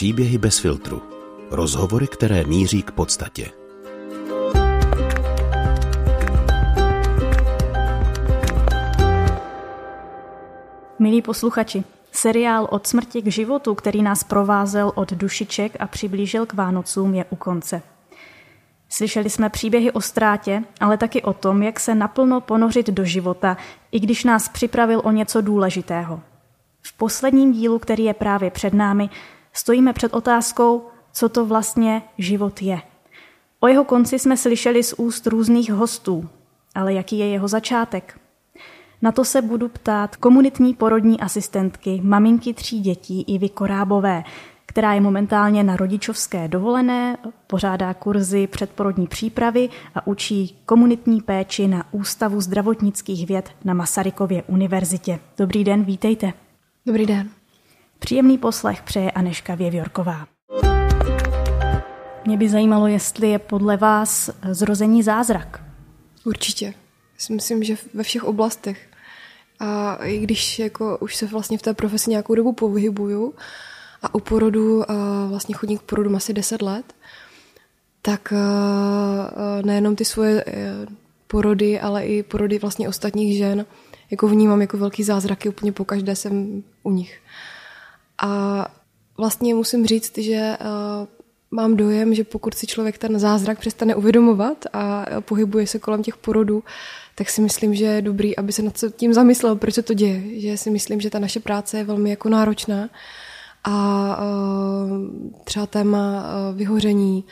Příběhy bez filtru. Rozhovory, které míří k podstatě. Milí posluchači, seriál Od smrti k životu, který nás provázel od dušiček a přiblížil k Vánocům, je u konce. Slyšeli jsme příběhy o ztrátě, ale taky o tom, jak se naplno ponořit do života, i když nás připravil o něco důležitého. V posledním dílu, který je právě před námi, stojíme před otázkou, co to vlastně život je. O jeho konci jsme slyšeli z úst různých hostů, ale jaký je jeho začátek? Na to se budu ptát komunitní porodní asistentky, maminky 3 dětí Ivy Korábové, která je momentálně na rodičovské dovolené, pořádá kurzy předporodní přípravy a učí komunitní péči na Ústavu zdravotnických věd na Masarykově univerzitě. Dobrý den, vítejte. Dobrý den. Příjemný poslech přeje Aneška Věvjorková. Mě by zajímalo, jestli je podle vás zrození zázrak. Určitě. Myslím, že ve všech oblastech. A i když jako už se vlastně v té profesi nějakou dobu pohybuju a u porodu, a vlastně chodím k porodům asi 10 let, tak nejenom ty svoje porody, ale i porody vlastně ostatních žen jako vnímám jako velký zázraky, úplně pokaždé jsem u nich. A vlastně musím říct, že mám dojem, že pokud si člověk ten zázrak přestane uvědomovat a pohybuje se kolem těch porodů, tak si myslím, že je dobrý, aby se nad tím zamyslel, proč se to děje. Že si myslím, že ta naše práce je velmi jako náročná a třeba téma vyhoření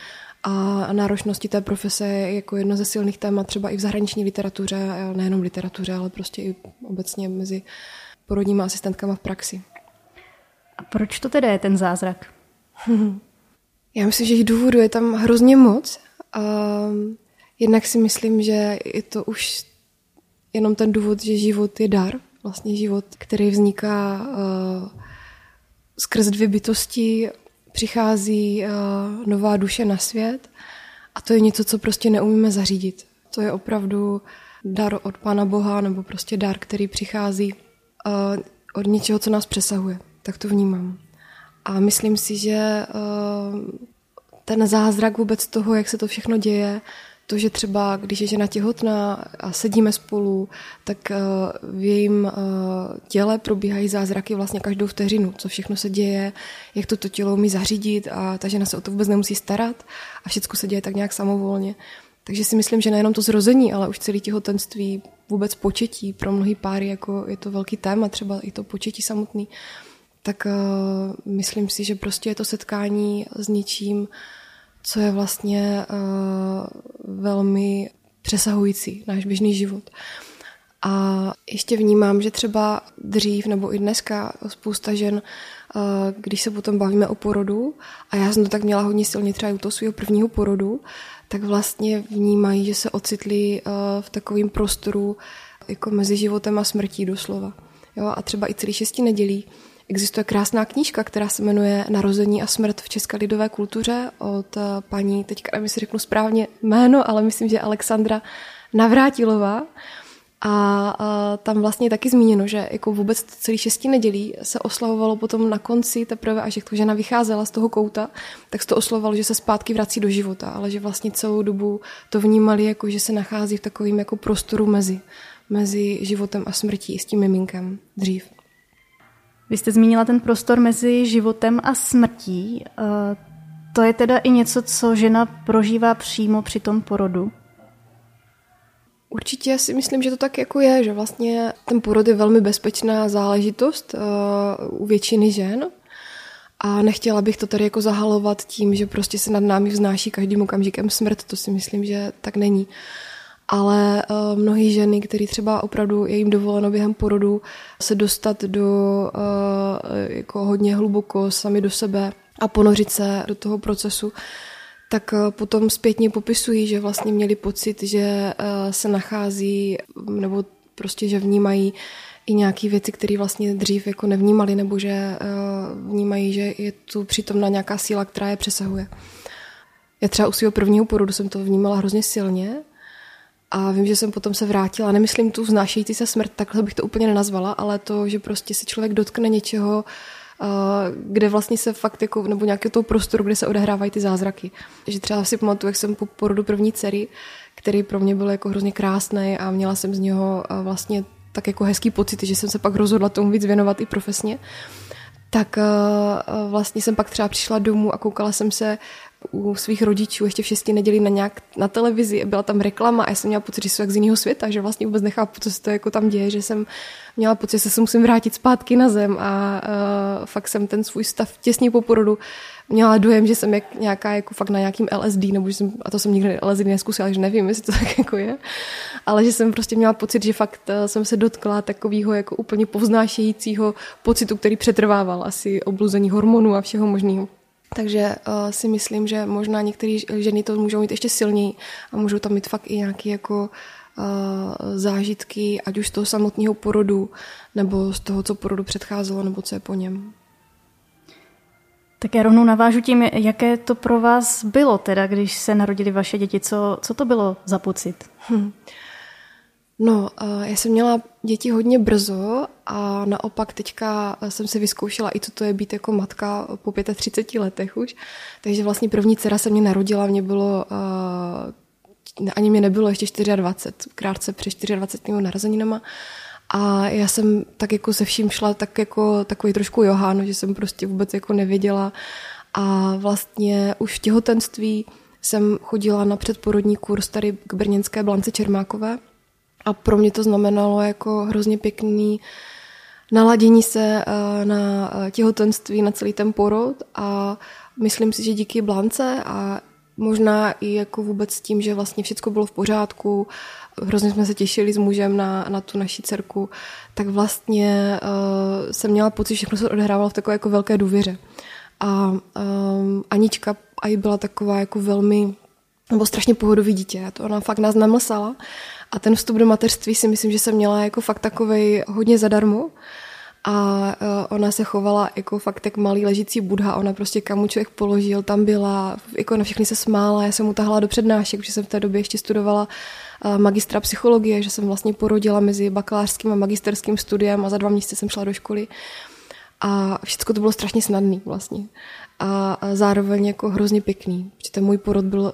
a náročnosti té profese je jako jedno ze silných témat třeba i v zahraniční literatuře, nejenom v literatuře, ale prostě i obecně mezi porodníma asistentkama v praxi. A proč to teda je ten zázrak? Já myslím, že jich důvodů je tam hrozně moc. Jednak si myslím, že je to už jenom ten důvod, že život je dar. Vlastně život, který vzniká skrz 2 bytosti, přichází nová duše na svět a to je něco, co prostě neumíme zařídit. To je opravdu dar od Pána Boha nebo prostě dar, který přichází od něčeho, co nás přesahuje. Tak to vnímám. A myslím si, že ten zázrak vůbec toho, jak se to všechno děje, to, že třeba když je žena těhotná a sedíme spolu, tak v jejím těle probíhají zázraky vlastně každou vteřinu, co všechno se děje, jak to tělo umí zařídit a ta žena se o to vůbec nemusí starat a všechno se děje tak nějak samovolně. Takže si myslím, že nejenom to zrození, ale už celé těhotenství, vůbec početí, pro mnohý páry jako je to velký téma, třeba i to početí samotný, tak myslím si, že prostě je to setkání s něčím, co je vlastně velmi přesahující náš běžný život. A ještě vnímám, že třeba dřív nebo i dneska spousta žen, když se potom bavíme o porodu, a já jsem to tak měla hodně silně třeba i u toho svého prvního porodu, tak vlastně vnímají, že se ocitli v takovém prostoru jako mezi životem a smrtí doslova. Jo? A třeba i celý 6 nedělí existuje krásná knížka, která se jmenuje Narození a smrt v české lidové kultuře od paní, teďka nevím, jestli řeknu správně jméno, ale myslím, že Alexandra Navrátilová. A tam vlastně je taky zmíněno, že jako vůbec celý 6 nedělí se oslavovalo potom na konci teprve, až jak to žena vycházela z toho kouta, tak se to oslavovalo, že se zpátky vrací do života, ale že vlastně celou dobu to vnímali, jako že se nachází v takovém jako prostoru mezi životem a smrtí s tím miminkem dřív. Vy jste zmínila ten prostor mezi životem a smrtí. To je teda i něco, co žena prožívá přímo při tom porodu? Určitě si myslím, že to tak jako je, že vlastně ten porod je velmi bezpečná záležitost u většiny žen. A nechtěla bych to tady jako zahalovat tím, že prostě se nad námi vznáší každým okamžikem smrt. To si myslím, že tak není. Ale mnohé ženy, které třeba opravdu je jim dovoleno během porodu se dostat do jako hodně hluboko sami do sebe a ponořit se do toho procesu, tak potom zpětně popisují, že vlastně měli pocit, že se nachází nebo prostě, že vnímají i nějaké věci, které vlastně dřív jako nevnímali nebo že vnímají, že je tu přítomná nějaká síla, která je přesahuje. Já třeba u svého prvního porodu jsem to vnímala hrozně silně, a vím, že jsem potom se vrátila. Nemyslím tu vznášející se smrt, takhle bych to úplně nenazvala, ale to, že prostě se člověk dotkne něčeho, kde vlastně se fakt jako, nebo nějakého toho prostoru, kde se odehrávají ty zázraky. Že třeba si pamatuju, jak jsem po porodu první dcery, který pro mě byl jako hrozně krásný a měla jsem z něho vlastně tak jako hezký pocit, že jsem se pak rozhodla tomu víc věnovat i profesně. Tak vlastně jsem pak třeba přišla domů a koukala jsem se u svých rodičů ještě v 6 nedělí na televizi, byla tam reklama a já jsem měla pocit, že jsou jak z jiného světa, že vlastně vůbec nechápu, co se to jako tam děje, že jsem měla pocit, že se musím vrátit zpátky na zem a fakt jsem ten svůj stav těsně po porodu měla dojem, že jsem jak nějaká jako fakt na nějakým LSD, nebo že jsem, a to jsem nikdy LSD neskusila, že nevím, jestli to tak jako je, ale že jsem prostě měla pocit, že fakt jsem se dotkla takového jako úplně povznášejícího pocitu, který přetrvával asi obluzení hormonů a všeho možného. Takže si myslím, že možná některé ženy to můžou mít ještě silněji a můžou tam mít fakt i nějaké jako zážitky, ať už z toho samotného porodu, nebo z toho, co porodu předcházelo, nebo co je po něm. Tak já rovnou navážu tím, jaké to pro vás bylo teda, když se narodily vaše děti. Co to bylo za pocit? No, já jsem měla děti hodně brzo a naopak teďka jsem si vyzkoušela i co to je být jako matka po 35 letech už. Takže vlastně první dcera se mě narodila, mě nebylo ještě 24, krátce před 24. narozeninama. A já jsem tak jako se vším šla tak jako takový trošku Johánu, že jsem prostě vůbec jako nevěděla. A vlastně už v těhotenství jsem chodila na předporodní kurz tady k brněnské Blance Čermákové. A pro mě to znamenalo jako hrozně pěkný naladění se na těhotenství, na celý ten porod a myslím si, že díky Blance a možná i jako vůbec tím, že vlastně všechno bylo v pořádku, hrozně jsme se těšili s mužem na tu naši dcerku, tak vlastně jsem měla pocit, že všechno se odehrávalo v takové jako velké důvěře. A Anička aj byla taková jako velmi, nebo strašně pohodový dítě, to ona fakt nás namlsala. A ten vstup do mateřství si myslím, že jsem měla jako fakt takovej hodně zadarmo a ona se chovala jako fakt jak malý ležící Buddha, ona prostě kam mu člověk položil, tam byla, jako na všechny se smála, já jsem mu tahala do přednášek, protože jsem v té době ještě studovala magistra psychologie, že jsem vlastně porodila mezi bakalářským a magisterským studiem a za 2 měsíce jsem šla do školy. A všechno to bylo strašně snadný vlastně. A zároveň jako hrozně pěkný. Ten můj porod byl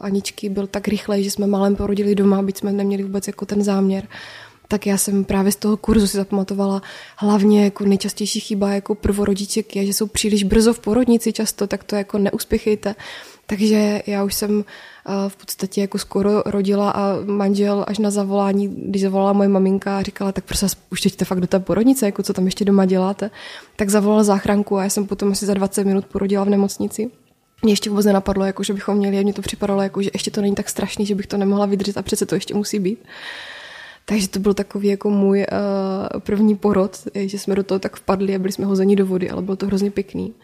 Aničky byl tak rychlej, že jsme málem porodili doma, byť jsme neměli vůbec jako ten záměr. Tak já jsem právě z toho kurzu si zapamatovala hlavně jako nejčastější chyba jako prvorodiček je, že jsou příliš brzo v porodnici často, tak to jako neuspěchejte. Takže já už jsem v podstatě jako skoro rodila a manžel až na zavolání, když zavolala moje maminka a říkala, tak prosím, už jděte fakt do té porodnice, jako co tam ještě doma děláte, tak zavolala záchranku a já jsem potom asi za 20 minut porodila v nemocnici. Mě ještě vůbec nenapadlo, jako, že bychom měli, a mně to připadalo, jako, že ještě to není tak strašný, že bych to nemohla vydržet a přece to ještě musí být. Takže to byl takový jako můj první porod, že jsme do toho tak vpadli a byli jsme hozeni do vody, ale bylo to hrozně pěkný.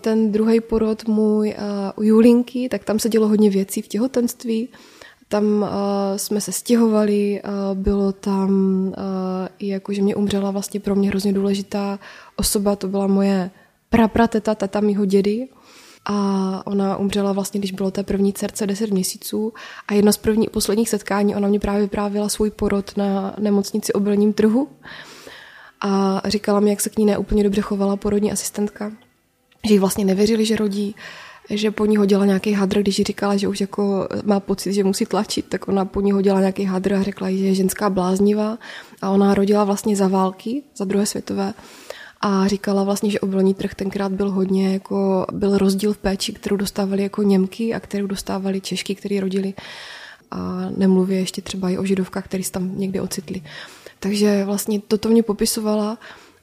Ten druhý porod můj u Julinky, tak tam se dělo hodně věcí v těhotenství. Tam jsme se stěhovali, bylo tam i jako, že mě umřela vlastně pro mě hrozně důležitá osoba, to byla moje praprateta, teta mýho dědy. A ona umřela vlastně, když bylo té první dcerce 10 měsíců a jedno z prvních posledních setkání, ona mě právě vyprávěla svůj porod na nemocnici Obilním trhu a říkala mi, jak se k ní neúplně dobře chovala porodní asistentka, že jí vlastně nevěřili, že rodí, že po ní hodila nějaký hadr, když jí říkala, že už jako má pocit, že musí tlačit, tak ona po ní hodila nějaký hadr a řekla jí, že je ženská bláznivá a ona rodila vlastně za války, za druhé světové. A říkala vlastně, že Obilní trh tenkrát byl hodně, jako byl rozdíl v péči, kterou dostávali jako Němky a kterou dostávali Češky, kteří rodili. A nemluvě ještě třeba i o Židovkách, který se tam někdy ocitli. Takže vlastně toto mě popisovala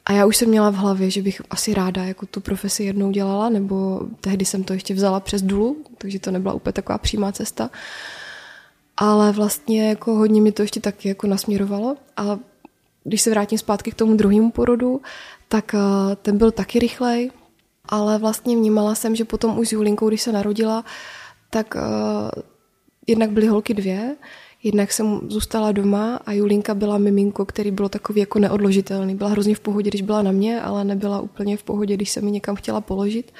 a já už jsem měla v hlavě, že bych asi ráda jako tu profesi jednou dělala, nebo tehdy jsem to ještě vzala přes důlu, takže to nebyla úplně taková přímá cesta. Ale vlastně jako hodně mi to ještě taky jako nasměrovalo a když se vrátím zpátky k tomu druhému porodu, tak ten byl taky rychlej, ale vlastně vnímala jsem, že potom už s Julinkou, když se narodila, tak jednak byly holky 2, jednak jsem zůstala doma a Julinka byla miminko, který bylo takový jako neodložitelný. Byla hrozně v pohodě, když byla na mě, ale nebyla úplně v pohodě, když se mi někam chtěla položit.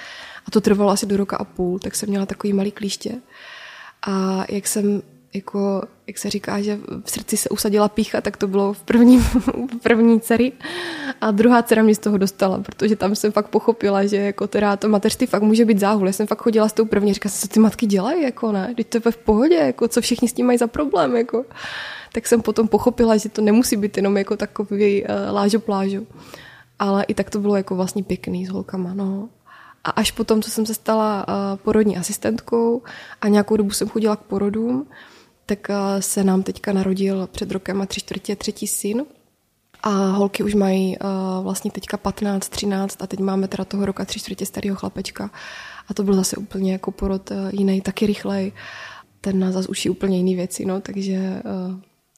A to trvalo asi do 1,5 roku, tak jsem měla takový malý klíště. A jak jsem jako, jak se říká, že v srdci se usadila pýcha, tak to bylo v první dcery A druhá dcera mě z toho dostala, protože tam jsem fakt pochopila, že jako teda to mateřství fakt může být záhul. Já jsem fakt chodila s tou první, říkala, co ty matky dělají, jako ne, teď to je v pohodě, jako co všichni s tím mají za problém, jako. Tak jsem potom pochopila, že to nemusí být jenom jako takový lážo-plážo. Ale i tak to bylo jako vlastně pěkný s holkama, no. A až potom, co jsem se stala porodní asistentkou a nějakou dobu jsem chodila k porodům, tak se nám teďka narodil před rokem a 3/4 třetí syn. A holky už mají vlastně teďka 15, 13 a teď máme teda toho roka 3/4 starého chlapečka. A to byl zase úplně jako porod jiný, taky rychlej. Ten nás zase učí úplně jiný věci, no, takže...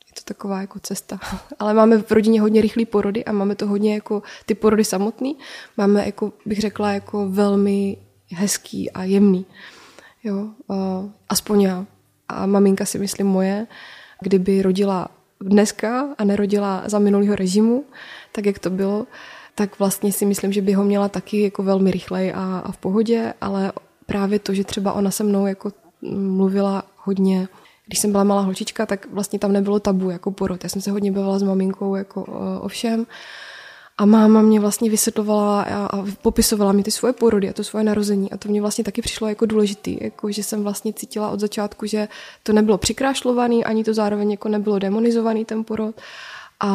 Je to taková jako cesta. Ale máme v rodině hodně rychlý porody a máme to hodně jako ty porody samotný. Máme, jako, bych řekla, jako velmi hezký a jemný. Jo, aspoň já. A maminka si myslím moje, kdyby rodila dneska a nerodila za minulého režimu, tak jak to bylo, tak vlastně si myslím, že by ho měla taky jako velmi rychlej a v pohodě, ale právě to, že třeba ona se mnou jako mluvila hodně. Když jsem byla malá holčička, tak vlastně tam nebylo tabu jako porod. Já jsem se hodně bavila s maminkou jako o všem. A máma mě vlastně vysvětlovala a popisovala mi ty svoje porody a to svoje narození. A to mě vlastně taky přišlo jako důležitý, jako že jsem vlastně cítila od začátku, že to nebylo přikrášlovaný, ani to zároveň jako nebylo demonizovaný ten porod. A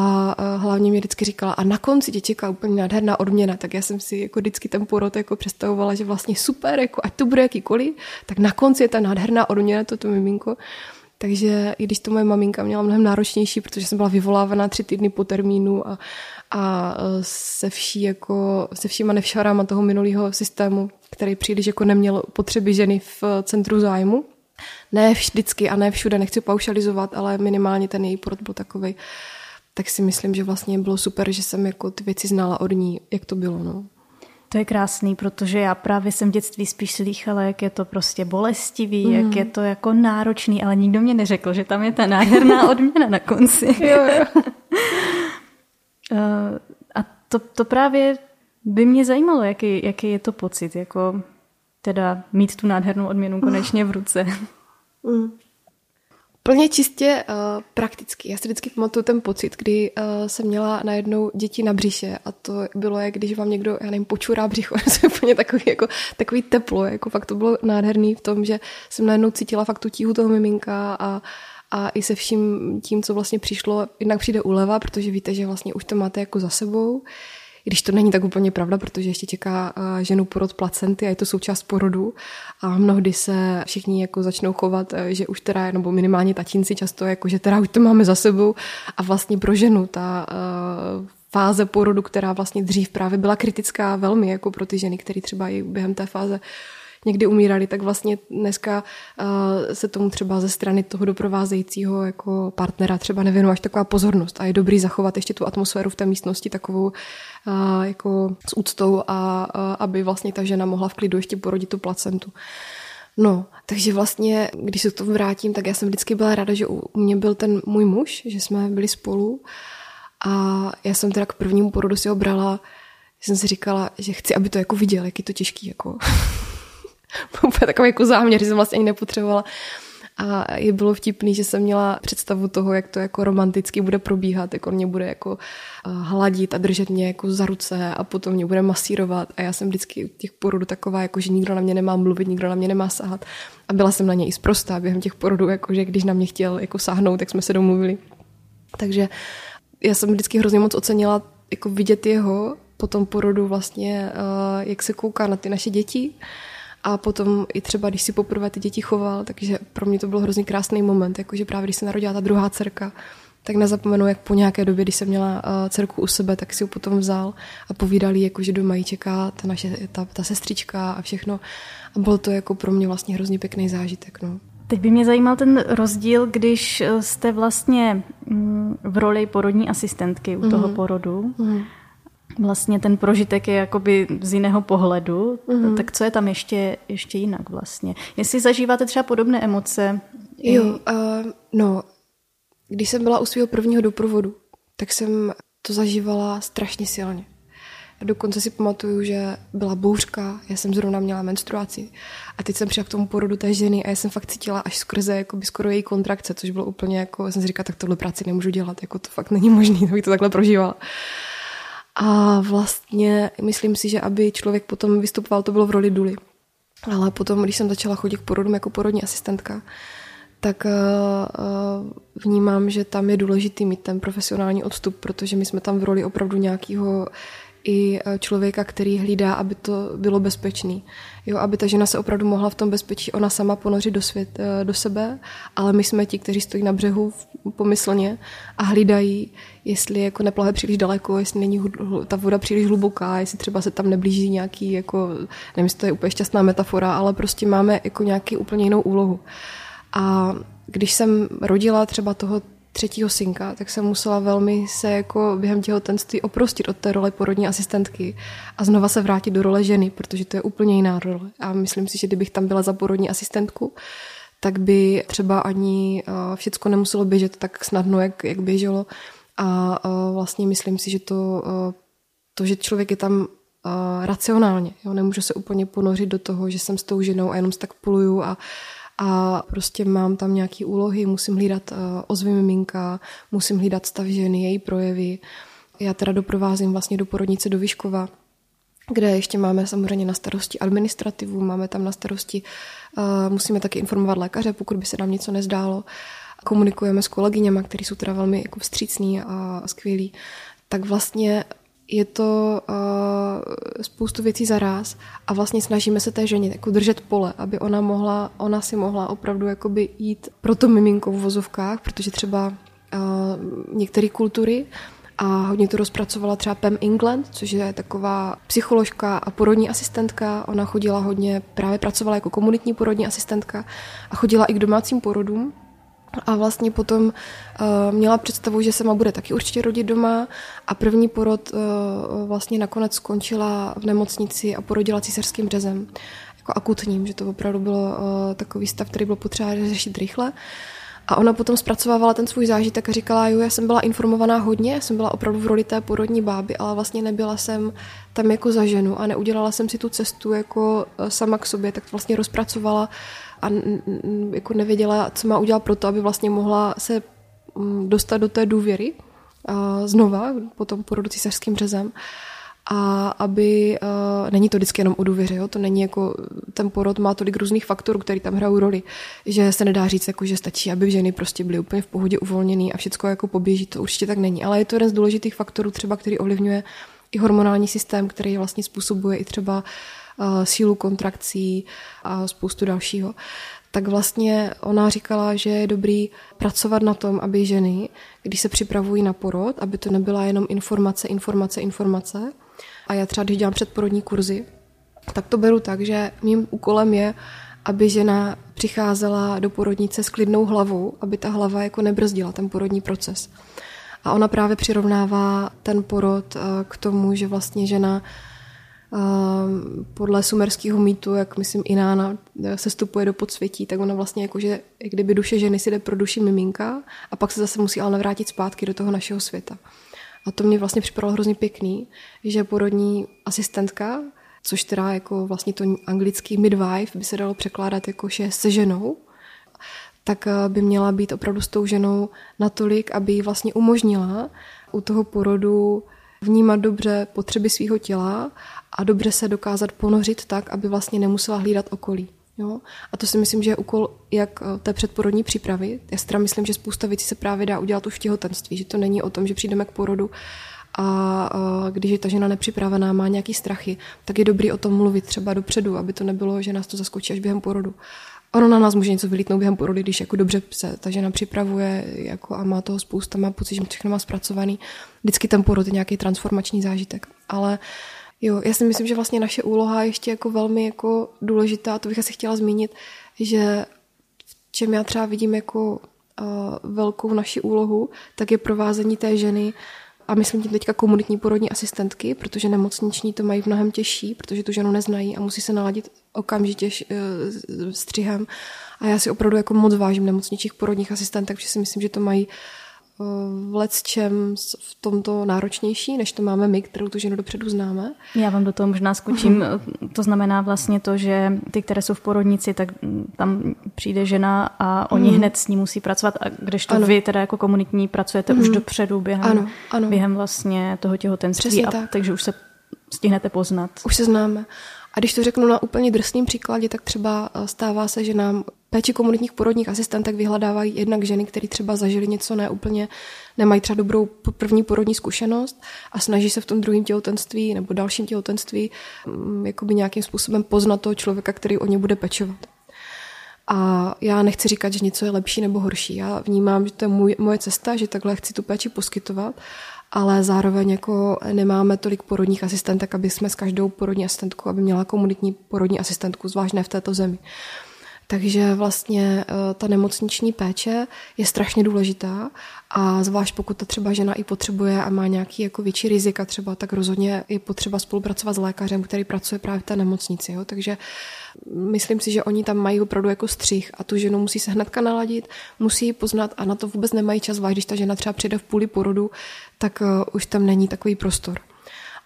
hlavně mě vždycky říkala, a na konci tě čeká úplně nádherná odměna, tak já jsem si jako vždycky ten porod jako představovala, že vlastně super, jako ať to bude jakýkoliv, tak na konci je ta nádherná odměna, toto miminko. Takže i když to moje maminka měla mnohem náročnější, protože jsem byla vyvolávaná 3 týdny po termínu a se všíma nevšarama toho minulého systému, který příliš jako neměl potřeby ženy v centru zájmu. Ne vždycky a ne všude, nechci paušalizovat, ale minimálně ten její porod byl takovej. Tak si myslím, že vlastně bylo super, že jsem jako ty věci znala od ní, jak to bylo, no. To je krásný, protože já právě jsem v dětství spíš slýchala, jak je to prostě bolestivý, jak je to jako náročný, ale nikdo mě neřekl, že tam je ta nádherná odměna na konci. Jo. A to právě by mě zajímalo, jaký je to pocit, jako teda mít tu nádhernou odměnu konečně v ruce. Plně čistě prakticky. Já si vždycky pamatuju ten pocit, kdy jsem měla najednou děti na břiše a to bylo, jak když vám někdo, já nevím, počurá břicho, to je úplně takový teplo, jako fakt to bylo nádherný v tom, že jsem najednou cítila fakt tu tíhu toho miminka a i se vším tím, co vlastně přišlo, jednak přijde úleva, protože víte, že vlastně už to máte jako za sebou. I když to není tak úplně pravda, protože ještě čeká ženu porod placenty a je to součást porodu a mnohdy se všichni jako začnou chovat, že už teda, nebo minimálně tatínci často, jako, že teda už to máme za sebou a vlastně pro ženu ta fáze porodu, která vlastně dřív právě byla kritická velmi jako pro ty ženy, které třeba i během té fáze někdy umírali, tak vlastně dneska se tomu třeba ze strany toho doprovázejícího jako partnera třeba nevěnuje až taková pozornost a je dobrý zachovat ještě tu atmosféru v té místnosti takovou jako s úctou a aby vlastně ta žena mohla v klidu ještě porodit tu placentu. No, takže vlastně, když se k tomu vrátím, tak já jsem vždycky byla ráda, že u mě byl ten můj muž, že jsme byli spolu a já jsem teda k prvnímu porodu si ho brala, jsem si říkala, že chci, aby to jako viděl, jak je to těžký, jako... takový jako záměr, že jsem vlastně ani nepotřebovala. A je bylo vtipný, že jsem měla představu toho, jak to jako romanticky bude probíhat, jak on mě bude jako hladit a držet mě jako za ruce a potom mě bude masírovat a já jsem vždycky u těch porodů taková, jako že nikdo na mě nemá mluvit, nikdo na mě nemá sahat a byla jsem na něj i sprostá během těch porodů, jako že když na mě chtěl jako sáhnout, tak jsme se domluvili. Takže já jsem vždycky hrozně moc ocenila jako vidět jeho po tom porodu vlastně, jak se kouká na ty naše děti. A potom i třeba, když si poprvé ty děti choval, takže pro mě to byl hrozně krásný moment, jakože právě když se narodila ta druhá dcerka, tak nezapomenu, jak po nějaké době, když jsem měla dcerku u sebe, tak si ji potom vzal a povídali, jakože doma ji čeká ta naše ta sestřička a všechno. A bylo to jako pro mě vlastně hrozně pěkný zážitek, no. Teď by mě zajímal ten rozdíl, když jste vlastně v roli porodní asistentky u toho porodu. Vlastně ten prožitek je jakoby z jiného pohledu, tak co je tam ještě jinak vlastně? Jestli zažíváte třeba podobné emoce? Jo, no, když jsem byla u svého prvního doprovodu, tak jsem to zažívala strašně silně. Dokonce si pamatuju, že byla bouřka, já jsem zrovna měla menstruaci a teď jsem přišla k tomu porodu té ženy a já jsem fakt cítila až skrze jakoby skoro její kontrakce, což bylo úplně jako, já jsem si říkala, tak tohle práci nemůžu dělat, jako to fakt není možný, abych to takhle prožívala. A vlastně myslím si, že aby člověk potom vystupoval, to bylo v roli duly. Ale potom, když jsem začala chodit k porodům jako porodní asistentka, tak vnímám, že tam je důležitý mít ten profesionální odstup, protože my jsme tam v roli opravdu nějakého i člověka, který hlídá, aby to bylo bezpečný. Jo, aby ta žena se opravdu mohla v tom bezpečí ona sama ponořit do sebe, ale my jsme ti, kteří stojí na břehu pomyslně a hlídají, jestli jako neplave příliš daleko, jestli není ta voda příliš hluboká, jestli třeba se tam neblíží nějaký, jako, nevím, jestli to je úplně šťastná metafora, ale prostě máme jako nějaký úplně jinou úlohu. A když jsem rodila třeba toho třetího synka, tak jsem musela velmi se jako během těhotenství oprostit od té role porodní asistentky a znova se vrátit do role ženy, protože to je úplně jiná role. A myslím si, že kdybych tam byla za porodní asistentku, tak by třeba ani všecko nemuselo běžet tak snadno, jak běželo. A vlastně myslím si, že to, že člověk je tam racionálně. Jo? Nemůžu se úplně ponořit do toho, že jsem s tou ženou a jenom se tak puluju a prostě mám tam nějaké úlohy, musím hlídat ozvy miminka, musím hlídat stav ženy, její projevy. Já teda doprovázím vlastně do porodnice do Vyškova, kde ještě máme samozřejmě na starosti administrativu, máme tam na starosti, musíme taky informovat lékaře, pokud by se nám něco nezdálo. Komunikujeme s kolegyněma, kteří jsou teda velmi jako vstřícní a skvělí. Tak vlastně je to spoustu věcí za ráz a vlastně snažíme se té ženě jako držet pole, aby ona si mohla opravdu jakoby jít pro to miminko v vozovkách, protože třeba některé kultury a hodně to rozpracovala třeba Pam England, což je taková psycholožka a porodní asistentka. Ona chodila hodně, právě pracovala jako komunitní porodní asistentka a chodila i k domácím porodům. A vlastně potom měla představu, že sama bude taky určitě rodit doma a první porod vlastně nakonec skončila v nemocnici a porodila císařským řezem, jako akutním, že to opravdu bylo takový stav, který bylo potřeba řešit rychle. A ona potom zpracovávala ten svůj zážitek a říkala, já jsem byla informovaná hodně, já jsem byla opravdu v roli té porodní báby, ale vlastně nebyla jsem tam jako za ženu a neudělala jsem si tu cestu jako sama k sobě, tak vlastně rozpracovala a jako nevěděla, co má udělat pro to, aby vlastně mohla se dostat do té důvěry znova, potom porodu císařským řezem. A aby, není to vždycky jenom o důvěře, jo? To není jako, ten porod má tolik různých faktorů, který tam hrajou roli, že se nedá říct, jako, že stačí, aby ženy prostě byly úplně v pohodě uvolněný a všecko jako poběží, to určitě tak není. Ale je to jeden z důležitých faktorů třeba, který ovlivňuje i hormonální systém, který vlastně způsobuje i třeba sílu kontrakcí a spoustu dalšího. Tak vlastně ona říkala, že je dobrý pracovat na tom, aby ženy, když se připravují na porod, aby to nebyla jenom informace. A já třeba, když dělám předporodní kurzy, tak to beru tak, že mým úkolem je, aby žena přicházela do porodnice s klidnou hlavou, aby ta hlava jako nebrzdila ten porodní proces. A ona právě přirovnává ten porod k tomu, že vlastně žena podle sumerského mýtu, jak myslím Inana se stupuje do podsvětí, tak ona vlastně jakože, jak kdyby duše ženy si jde pro duši miminka a pak se zase musí ale navrátit zpátky do toho našeho světa. A to mě vlastně připadalo hrozně pěkný, že porodní asistentka, což teda jako vlastně to anglický midwife by se dalo překládat jako že se ženou, tak by měla být opravdu s tou ženou natolik, aby jí vlastně umožnila u toho porodu vnímat dobře potřeby svého těla a dobře se dokázat ponořit tak, aby vlastně nemusela hlídat okolí. Jo? A to si myslím, že je úkol jak té předporodní přípravy. Já si teda myslím, že spousta věcí se právě dá udělat už v těhotenství, že to není o tom, že přijdeme k porodu a když je ta žena nepřipravená, má nějaký strachy, tak je dobrý o tom mluvit třeba dopředu, aby to nebylo, že nás to zaskočí až během porodu. Ono na nás může něco vylítnout během porodu, když jako dobře se ta žena připravuje jako a má toho spousta, má pocit, že všechno má zpracovaný. Vždycky ten porod je nějaký transformační zážitek, ale jo, já si myslím, že vlastně naše úloha je ještě jako velmi jako důležitá, to bych asi chtěla zmínit, že v čem já třeba vidím jako velkou naši úlohu, tak je provázení té ženy a myslím tím teďka komunitní porodní asistentky, protože nemocniční to mají v mnohem těžší, protože tu ženu neznají a musí se naladit okamžitě střihem. A já si opravdu jako moc vážím nemocničních porodních asistentek, protože si myslím, že to mají v lecčem v tomto náročnější, než to máme my, kterou tu ženu dopředu známe. Já vám do toho možná skočím. To znamená vlastně to, že ty, které jsou v porodnici, tak tam přijde žena a oni hned s ní musí pracovat, a kdežto vy teda jako komunitní pracujete už dopředu během vlastně toho těhotenství, takže už se stihnete poznat. Už se známe. A když to řeknu na úplně drsným příkladě, tak třeba stává se, že nám péči komunitních porodních asistentek vyhledávají jednak ženy, které třeba zažily něco neúplně, nemají třeba dobrou první porodní zkušenost a snaží se v tom druhém těhotenství nebo dalším těhotenství jakoby nějakým způsobem poznat toho člověka, který o ně bude pečovat. A já nechci říkat, že něco je lepší nebo horší. Já vnímám, že to je moje cesta, že takhle chci tu péči poskytovat, ale zároveň jako nemáme tolik porodních asistentek, aby jsme s každou porodní asistentkou, aby měla komunitní porodní asistentku, zvlášť ne v této zemi. Takže vlastně ta nemocniční péče je strašně důležitá a zvlášť pokud ta třeba žena i potřebuje a má nějaký jako větší rizika třeba, tak rozhodně je potřeba spolupracovat s lékařem, který pracuje právě v té nemocnici. Jo? Takže myslím si, že oni tam mají opravdu jako střih a tu ženu musí se hnedka naladit, musí ji poznat a na to vůbec nemají čas, zvlášť když ta žena třeba přijde v půli porodu, tak už tam není takový prostor.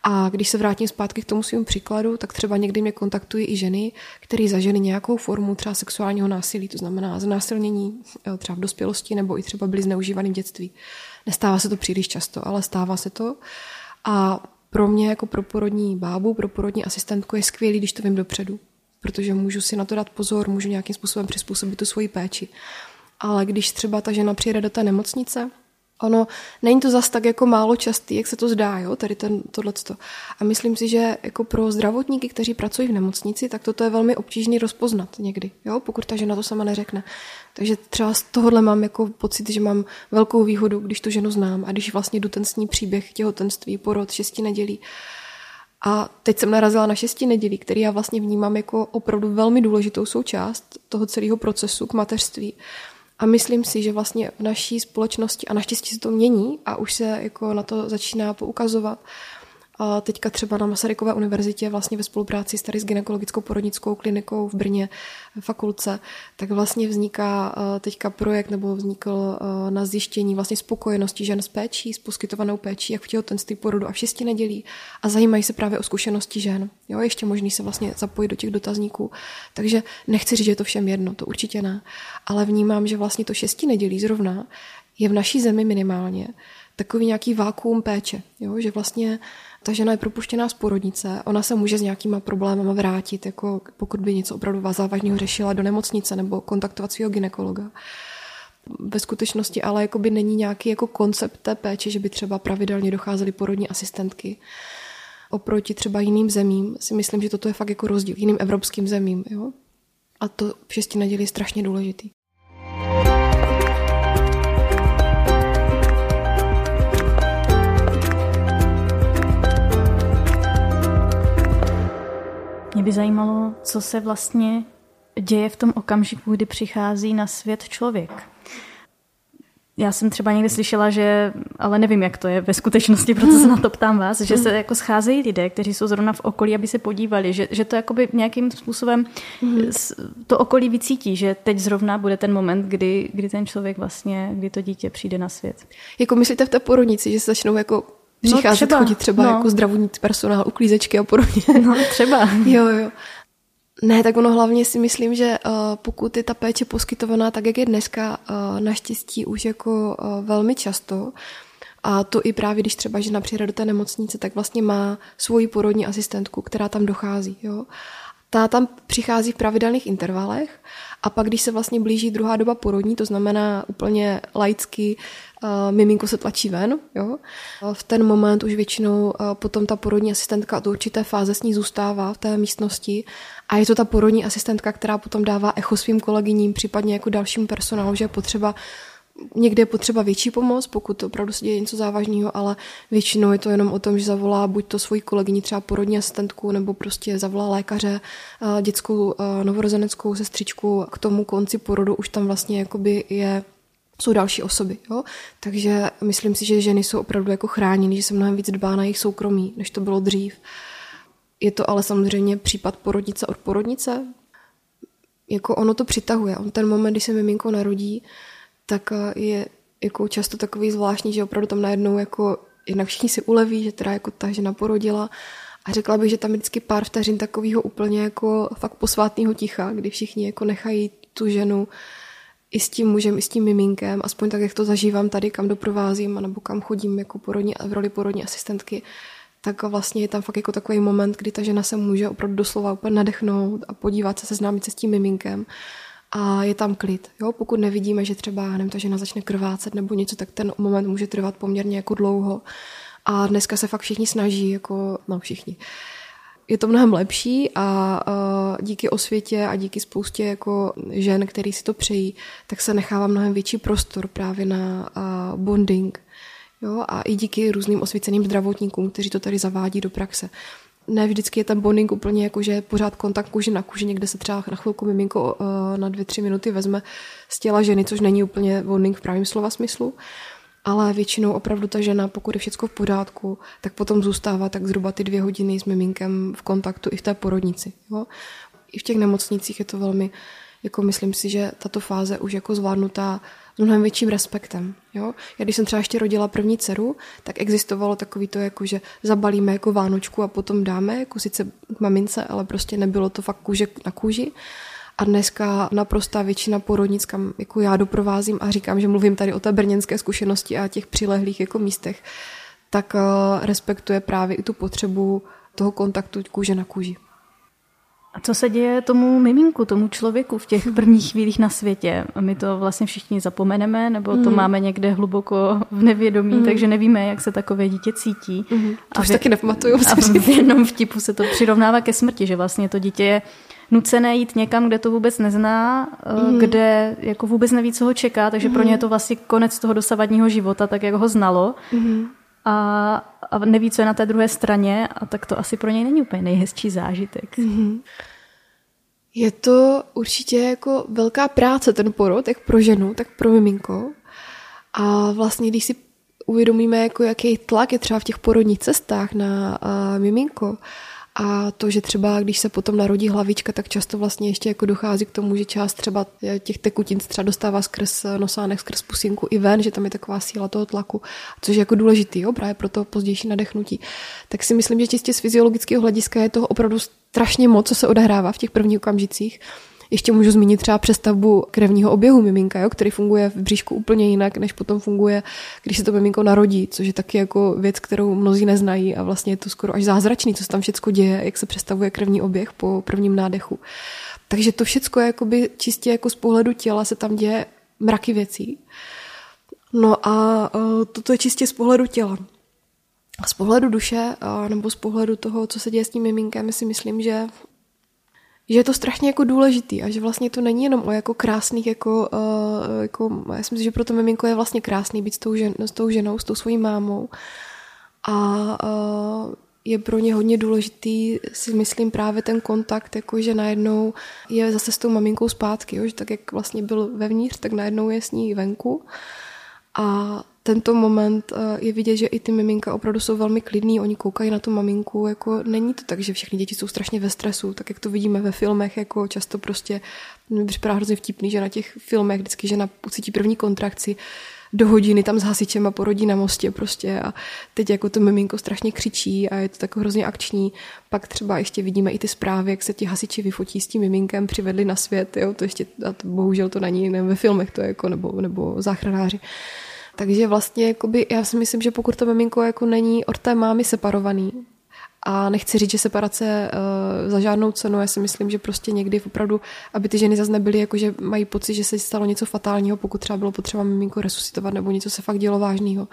A když se vrátím zpátky k tomu svým příkladu, tak třeba někdy mě kontaktují i ženy, které zažily nějakou formu třeba sexuálního násilí, to znamená znásilnění třeba v dospělosti nebo i třeba byly zneužívaný v dětství. Nestává se to příliš často, ale stává se to. A pro mě jako pro porodní bábu, pro porodní asistentku je skvělý, když to vím dopředu, protože můžu si na to dát pozor, můžu nějakým způsobem přizpůsobit tu svoji péči. Ale když třeba ta žena přijede do té nemocnice, ono, není to zas tak jako málo častý, jak se to zdá, jo, tady tohleto. A myslím si, že jako pro zdravotníky, kteří pracují v nemocnici, tak toto je velmi obtížné rozpoznat někdy, jo, pokud ta žena to sama neřekne. Takže třeba z tohohle mám jako pocit, že mám velkou výhodu, když tu ženu znám a když vlastně jdu ten s ní příběh těhotenství, porod, 6 nedělí. A teď jsem narazila na 6 nedělí, který já vlastně vnímám jako opravdu velmi důležitou součást toho celého procesu k mateřství. A myslím si, že vlastně v naší společnosti, a naštěstí se to mění a už se jako na to začíná poukazovat, a teďka třeba na Masarykové univerzitě vlastně ve spolupráci s tady s Gynekologickou porodnickou klinikou v Brně fakultce, tak vlastně vzniká teďka projekt, nebo vznikl na zjištění vlastně spokojenosti žen s péčí, s poskytovanou péčí, jak v těhotenství, porodu a v 6 nedělí, a zajímají se právě o zkušenosti žen. Jo, ještě možný se vlastně zapojit do těch dotazníků. Takže nechci říct, že je to všem jedno, to určitě ne, ale vnímám, že vlastně to 6 nedělí zrovna je v naší zemi minimálně takový nějaký vákuum péče, jo, že vlastně ta žena je propuštěná z porodnice, ona se může s nějakýma problémama vrátit, jako pokud by něco opravdu závažného řešila, do nemocnice nebo kontaktovat svého gynekologa. Ve skutečnosti ale jakoby není nějaký jako koncept té péče, že by třeba pravidelně docházely porodní asistentky. Oproti třeba jiným zemím si myslím, že toto je fakt jako rozdíl, jiným evropským zemím. Jo? A to 6 nedělí je strašně důležitý. Mě by zajímalo, co se vlastně děje v tom okamžiku, kdy přichází na svět člověk. Já jsem třeba někde slyšela, že, ale nevím, jak to je ve skutečnosti, proto se na to ptám vás, že se jako scházejí lidé, kteří jsou zrovna v okolí, aby se podívali, že to jakoby nějakým způsobem to okolí vycítí, že teď zrovna bude ten moment, kdy ten člověk vlastně, kdy to dítě přijde na svět. Jako myslíte v té porodnici, že se začnou jako přicházet, chodit třeba jako zdravotní personál, uklízečky a podobně. No, třeba. Jo. Ne, tak ono hlavně si myslím, že pokud je ta péče poskytovaná tak, jak je dneska, naštěstí už jako velmi často, a to i právě, když třeba žena přijede do té nemocnice, tak vlastně má svoji porodní asistentku, která tam dochází, jo. Ta tam přichází v pravidelných intervalech a pak, když se vlastně blíží druhá doba porodní, to znamená úplně laicky, miminko se tlačí ven, jo? V ten moment už většinou potom ta porodní asistentka od určité fáze s ní zůstává v té místnosti a je to ta porodní asistentka, která potom dává echo svým kolegyním, případně jako dalšímu personálu, že je potřeba, někde je potřeba větší pomoc, pokud opravdu se děje něco závažného, ale většinou je to jenom o tom, že zavolá buď to svoji kolegyni, třeba porodní asistentku, nebo prostě zavolá lékaře, dětskou novorozeneckou sestřičku. K tomu konci porodu už tam vlastně jakoby jsou další osoby. Jo? Takže myslím si, že ženy jsou opravdu jako chráněny, že se mnohem víc dbá na jejich soukromí, než to bylo dřív. Je to ale samozřejmě případ porodnice od porodnice. Jako ono to přitahuje. On ten moment, kdy se miminko narodí, tak je jako často takový zvláštní, že opravdu tam najednou jako jednak všichni si uleví, že teda jako ta žena porodila. A řekla bych, že tam vždycky pár vteřin takového úplně jako fakt posvátného ticha, kdy všichni jako nechají tu ženu i s tím mužem, i s tím miminkem, aspoň tak, jak to zažívám tady, kam doprovázím, anebo kam chodím jako porodní, v roli porodní asistentky, tak vlastně je tam fakt jako takový moment, kdy ta žena se může opravdu doslova úplně nadechnout a podívat se, seznámit se s tím miminkem. A je tam klid. Jo? Pokud nevidíme, že třeba nevím, ta žena začne krvácet nebo něco, tak ten moment může trvat poměrně jako dlouho. A dneska se fakt všichni snaží, jako, no všichni. Je to mnohem lepší a díky osvětě a díky spoustě jako žen, který si to přejí, tak se nechává mnohem větší prostor právě na bonding. Jo? A i díky různým osvěceným zdravotníkům, kteří to tady zavádí do praxe. Ne vždycky je ten bonding úplně jako, že pořád kontakt kůže na kůži, někde se třeba na chvilku miminko na 2-3 minuty vezme z těla ženy, což není úplně bonding v pravém slova smyslu. Ale většinou opravdu ta žena, pokud je všechno v pořádku, tak potom zůstává tak zhruba ty 2 hodiny s miminkem v kontaktu i v té porodnici. Jo? I v těch nemocnicích je to velmi, jako myslím si, že tato fáze už jako zvládnutá s mnohem větším respektem. Jo? Já když jsem třeba ještě rodila první dceru, tak existovalo takový to, jako, že zabalíme jako vánočku a potom dáme, jako sice mamince, ale prostě nebylo to fakt kůže na kůži. A dneska naprostá většina porodnic, kam jako já doprovázím a říkám, že mluvím tady o té brněnské zkušenosti a těch přilehlých jako místech, tak respektuje právě i tu potřebu toho kontaktu kůže na kůži. A co se děje tomu miminku, tomu člověku v těch prvních chvílích na světě? My to vlastně všichni zapomeneme, nebo to máme někde hluboko v nevědomí, takže nevíme, jak se takové dítě cítí. To už taky nepamatuju. A v jednom vtipu se to přirovnává ke smrti, že vlastně to dítě je nucené jít někam, kde to vůbec nezná, kde jako vůbec neví, co ho čeká, takže pro ně je to vlastně konec toho dosavadního života, tak jak ho znalo. A neví, co je na té druhé straně, a tak to asi pro něj není úplně nejhezčí zážitek. Je to určitě jako velká práce ten porod, jak pro ženu, tak pro miminko. A vlastně, když si uvědomíme, jako jaký tlak je třeba v těch porodních cestách na miminko, a to, že třeba když se potom narodí hlavička, tak často vlastně ještě jako dochází k tomu, že část třeba těch tekutin třeba dostává skrz nosánek, skrz pusinku i ven, že tam je taková síla toho tlaku, což je jako důležitý, jo, právě pro to pozdější nadechnutí. Tak si myslím, že čistě z fyziologického hlediska je toho opravdu strašně moc, co se odehrává v těch prvních okamžicích. Ještě můžu zmínit třeba přestavbu krevního oběhu miminka, jo, který funguje v bříšku úplně jinak, než potom funguje, když se to miminko narodí, což je taky jako věc, kterou mnozí neznají a vlastně je to skoro až zázračný, co se tam všecko děje, jak se přestavuje krevní oběh po prvním nádechu. Takže to všecko je jakoby čistě jako z pohledu těla se tam děje mraky věcí. No a toto je čistě z pohledu těla. Z pohledu duše nebo z pohledu toho, co se děje s tím miminkem, si myslím, že je to strašně jako důležitý a že vlastně to není jenom o jako krásných, jako já si myslím, že pro to miminko je vlastně krásný být s tou ženou, s tou svojí mámou a je pro ně hodně důležitý, si myslím, právě ten kontakt, jako že najednou je zase s tou maminkou zpátky, jo? Že tak jak vlastně byl vevnitř, tak najednou je s ní venku a tento moment je vidět, že i ty miminka opravdu jsou velmi klidný, oni koukají na tu maminku, jako není to tak, že všechny děti jsou strašně ve stresu, tak jak to vidíme ve filmech, jako často prostě, mi připadá hrozně vtipný, že na těch filmech vždycky žena ucítí první kontrakci, do hodiny tam s hasičem a porodí na mostě prostě a teď jako to miminko strašně křičí a je to tak hrozně akční. Pak třeba ještě vidíme i ty zprávy, jak se ti hasiči vyfotí s tím miminkem, přivedli na svět, jo, to ještě, a to, bohužel to není, nevím, ve filmech to je jako, nebo záchranáři. Takže vlastně jakoby, já si myslím, že pokud to miminko jako není od té mámy separovaný a nechci říct, že separace za žádnou cenu, já si myslím, že prostě někdy opravdu, aby ty ženy zase nebyly, jakože mají pocit, že se stalo něco fatálního, pokud třeba bylo potřeba miminko resuscitovat nebo něco se fakt dělo vážného.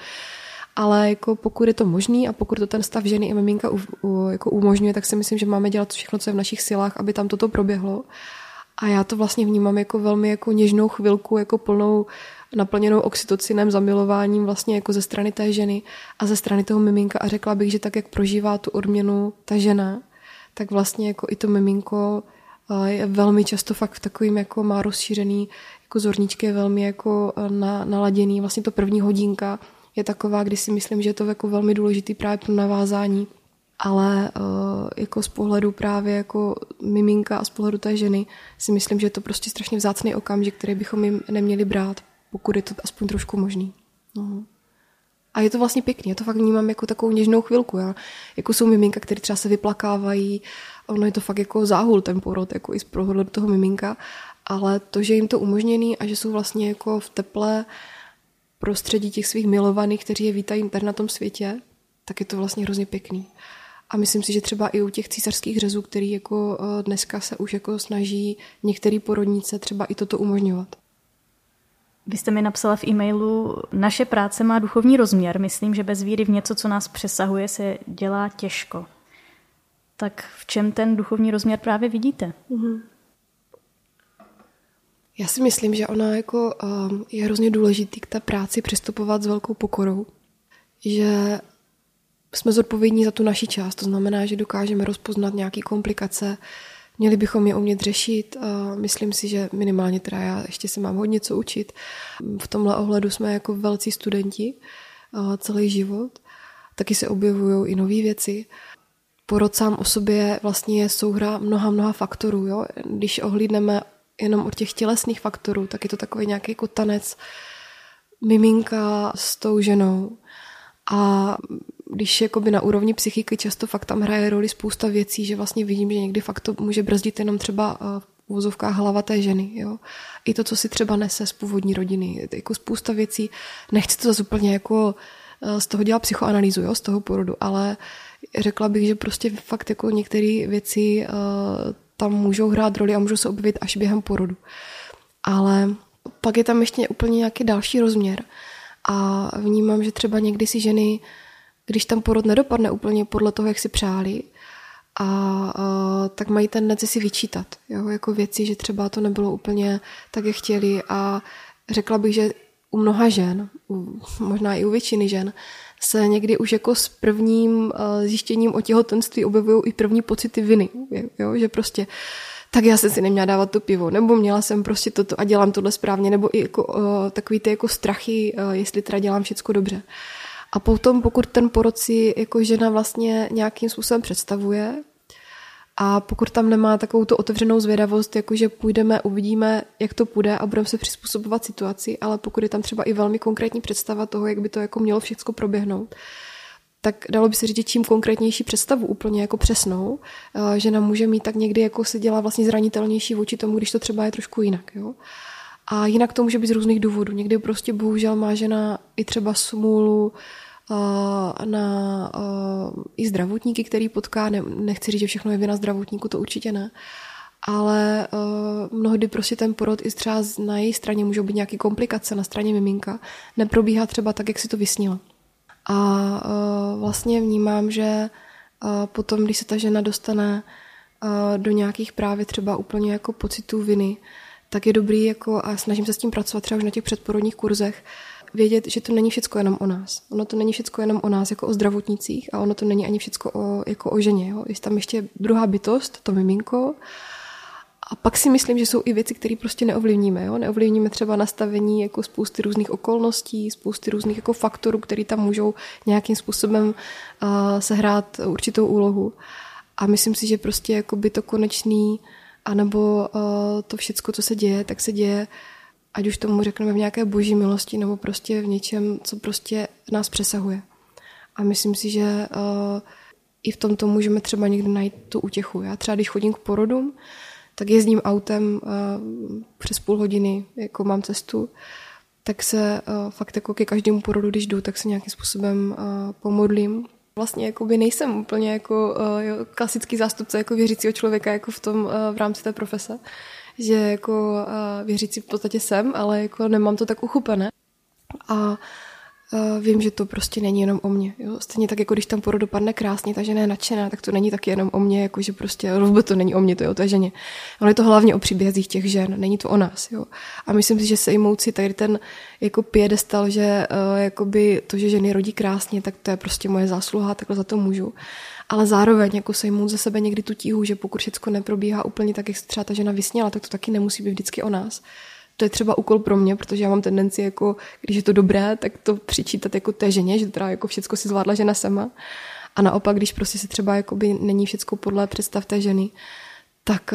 Ale jako pokud je to možný a pokud to ten stav ženy i miminka jako umožňuje, tak si myslím, že máme dělat všechno, co je v našich silách, aby tam toto proběhlo. A já to vlastně vnímám jako velmi jako něžnou chvilku, jako plnou naplněnou oxytocinem, zamilováním vlastně jako ze strany té ženy a ze strany toho miminka a řekla bych, že tak, jak prožívá tu odměnu ta žena, tak vlastně jako i to miminko je velmi často fakt v takovým jako má rozšířený, jako zorníčky je velmi jako naladěný. Vlastně to první hodinka je taková, kdy si myslím, že je to jako velmi důležitý právě pro navázání, ale jako z pohledu právě jako miminka a z pohledu té ženy si myslím, že je to prostě strašně vzácný okamžik, který bychom jim neměli brát. pokud je to aspoň trošku možný. No. A je to vlastně pěkný, já to fakt vnímám jako takovou něžnou chvilku. Já, jako jsou miminka, které třeba se vyplakávají, ono je to fakt jako záhul ten porod, jako i z pohledu toho miminka, ale to, že jim to umožněný a že jsou vlastně jako v teple prostředí těch svých milovaných, kteří je vítají tady na tom světě, tak je to vlastně hrozně pěkný. A myslím si, že třeba i u těch císařských řezů, který jako dneska se už jako snaží některé porodnice třeba i toto umožňovat. Vy jste mi napsala v e-mailu, naše práce má duchovní rozměr, myslím, že bez víry v něco, co nás přesahuje, se dělá těžko. Tak v čem ten duchovní rozměr právě vidíte? Mm-hmm. Já si myslím, že ona jako je hrozně důležitý k té práci přistupovat s velkou pokorou, že jsme zodpovědní za tu naši část, to znamená, že dokážeme rozpoznat nějaké komplikace, měli bychom je umět řešit a myslím si, že minimálně teda já ještě se mám hodně co učit. V tomhle ohledu jsme jako velcí studenti celý život, taky se objevují i nové věci. Porod sám o sobě vlastně je souhra mnoha faktorů. Jo? Když ohlídneme jenom od těch tělesných faktorů, tak je to takový nějaký jako tanec miminka s tou ženou. A když jakoby na úrovni psychiky často fakt tam hraje roli spousta věcí, že vlastně vidím, že někdy fakt to může brzdit jenom třeba v uvozovkách hlava té ženy. Jo? I to, co si třeba nese z původní rodiny. Jako spousta věcí. Nechci to zase úplně jako z toho dělat psychoanalýzu, jo? Z toho porodu, ale řekla bych, že prostě fakt jako některé věci tam můžou hrát roli a můžou se objevit až během porodu. Ale pak je tam ještě úplně nějaký další rozměr. A vnímám, že třeba někdy si ženy, když tam porod nedopadne úplně podle toho, jak si přáli, a tak mají tendenci si vyčítat. Jo? Jako věci, že třeba to nebylo úplně tak, jak chtěli. A řekla bych, že u mnoha žen, možná i u většiny žen, se někdy už jako s prvním zjištěním o těhotenství objevují i první pocity viny. Jo? Že prostě tak já jsem si neměla dávat to pivo, nebo měla jsem prostě toto a dělám tohle správně, nebo i jako, takový ty jako strachy, jestli teda dělám všecko dobře. A potom, pokud ten porod si jako žena vlastně nějakým způsobem představuje a pokud tam nemá takovou tu otevřenou zvědavost, jakože půjdeme, uvidíme, jak to půjde a budeme se přizpůsobovat situaci, ale pokud je tam třeba i velmi konkrétní představa toho, jak by to jako mělo všechno proběhnout, tak dalo by se říct, čím konkrétnější představu úplně jako přesnou, žena může mít tak někdy jako se dělá vlastně zranitelnější vůči tomu, když to třeba je trošku jinak. Jo? A jinak to může být z různých důvodů. Někdy prostě bohužel má žena i třeba smůlu na i zdravotníky, který potká. Nechci říct, že všechno je vina zdravotníku, to určitě ne. Ale mnohdy prostě ten porod i třeba na její straně můžou být nějaké komplikace, na straně miminka. Neprobíhá třeba tak, jak si to vysnila. A vlastně vnímám, že potom, když se ta žena dostane do nějakých právě třeba úplně jako pocitů viny, tak je dobrý, jako, a snažím se s tím pracovat třeba už na těch předporodních kurzech, vědět, že to není všecko jenom o nás. Ono to není všecko jenom o nás, jako o zdravotnicích, a ono to není ani všecko jako o ženě. Jo? Je tam ještě druhá bytost, to miminko. A pak si myslím, že jsou i věci, které prostě neovlivníme. Jo? Neovlivníme třeba nastavení jako spousty různých okolností, spousty různých jako faktorů, které tam můžou nějakým způsobem sehrát určitou úlohu. A myslím si, že prostě jako by to konečný anebo to všecko, co se děje, tak se děje, ať už tomu řekneme v nějaké boží milosti, nebo prostě v něčem, co prostě nás přesahuje. A myslím si, že i v tomto můžeme třeba někdy najít tu útěchu. Já třeba, když chodím k porodům, tak jezdím autem přes půl hodiny, jako mám cestu, tak se fakt jako ke každému porodu, když jdu, tak se nějakým způsobem pomodlím. Vlastně jakoby nejsem úplně jako klasický zástupce jako věřícího člověka jako v rámci té profese, že jako věřící v podstatě jsem, ale jako nemám to tak uchopené. A vím, že to prostě není jenom o mně. Jo? Stejně tak, jako když tam porod dopadne krásně, ta žena je nadšená, tak to není taky jenom o mně, jakože prostě to není o mně, to je o té ženě. Ale je to hlavně o příbězích těch žen, není to o nás. Jo? A myslím si, že sejmout si tady ten jako piedestal, že jakoby to, že ženy rodí krásně, tak to je prostě moje zásluha, takhle za to můžu. Ale zároveň jako sejmout ze sebe někdy tu tíhu, že pokud všechno neprobíhá úplně tak, jak se třeba ta žena vysněla, tak to taky nemusí být vždycky o nás. To je třeba úkol pro mě, protože já mám tendenci, jako, když je to dobré, tak to přičítat jako té ženě, že teda jako všecko si zvládla žena sama. A naopak, když prostě se třeba jakoby není všecko podle představ té ženy, tak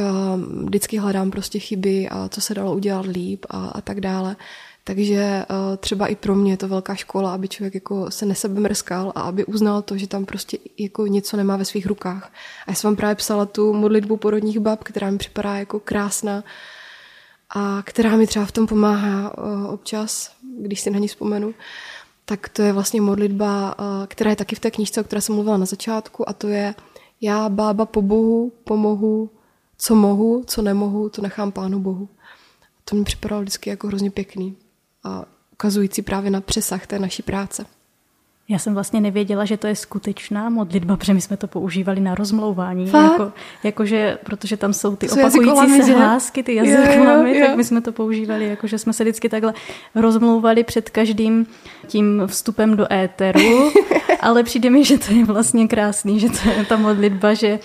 vždycky hledám prostě chyby a co se dalo udělat líp a tak dále. Takže třeba i pro mě je to velká škola, aby člověk jako se nesebemrskal a aby uznal to, že tam prostě jako něco nemá ve svých rukách. A já jsem vám právě psala tu modlitbu porodních bab, která mi připadá jako krásná a která mi třeba v tom pomáhá občas, když si na ní vzpomenu. Tak to je vlastně modlitba, která je taky v té knížce, o které jsem mluvila na začátku, a to je: já, bába, po Bohu, pomohu, co mohu, co nemohu, to nechám Pánu Bohu. A to mi připadalo vždycky jako hrozně pěkný a ukazující právě na přesah té naší práce. Já jsem vlastně nevěděla, že to je skutečná modlitba, protože my jsme to používali na rozmlouvání, jakože, protože tam jsou ty opakující se hlásky, ty jazykolamy, tak my jsme to používali, jakože jsme se vždycky takhle rozmlouvali před každým tím vstupem do éteru, ale přijde mi, že to je vlastně krásný, že to je ta modlitba, že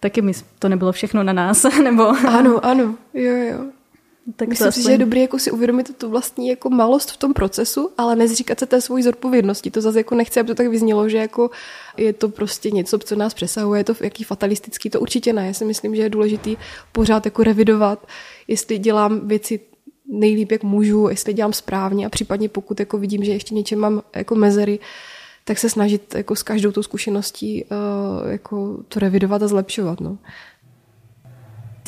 taky my, to nebylo všechno na nás, nebo... Ano, jo. Tak myslím si, že je dobré jako si uvědomit tu vlastní jako malost v tom procesu, ale nezříkat se té svojí zodpovědnosti. To zase jako nechci, aby to tak vyznělo, že jako je to prostě něco, co nás přesahuje, je to jaký fatalistický, to určitě ne. Já si myslím, že je důležitý pořád jako revidovat, jestli dělám věci nejlíp, jak můžu, jestli dělám správně a případně pokud jako vidím, že ještě něčem mám jako mezery, tak se snažit jako s každou tou zkušeností jako to revidovat a zlepšovat, no.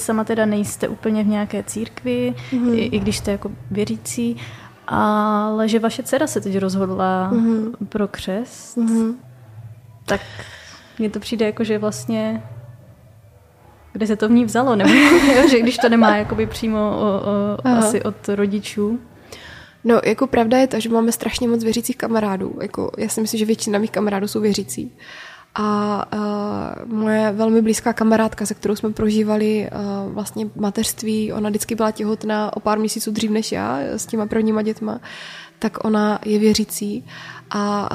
Sama teda nejste úplně v nějaké církvi, i když jste jako věřící, ale že vaše dcera se teď rozhodla pro křest, tak mně to přijde jako, že vlastně, kde se to v ní vzalo, nebo že když to nemá jakoby přímo asi od rodičů. No, jako pravda je ta, že máme strašně moc věřících kamarádů. Jako, já si myslím, že většina mých kamarádů jsou věřící. A moje velmi blízká kamarádka, se kterou jsme prožívali vlastně mateřství, ona vždycky byla těhotná o pár měsíců dřív než já s těma prvníma dětma, tak ona je věřící a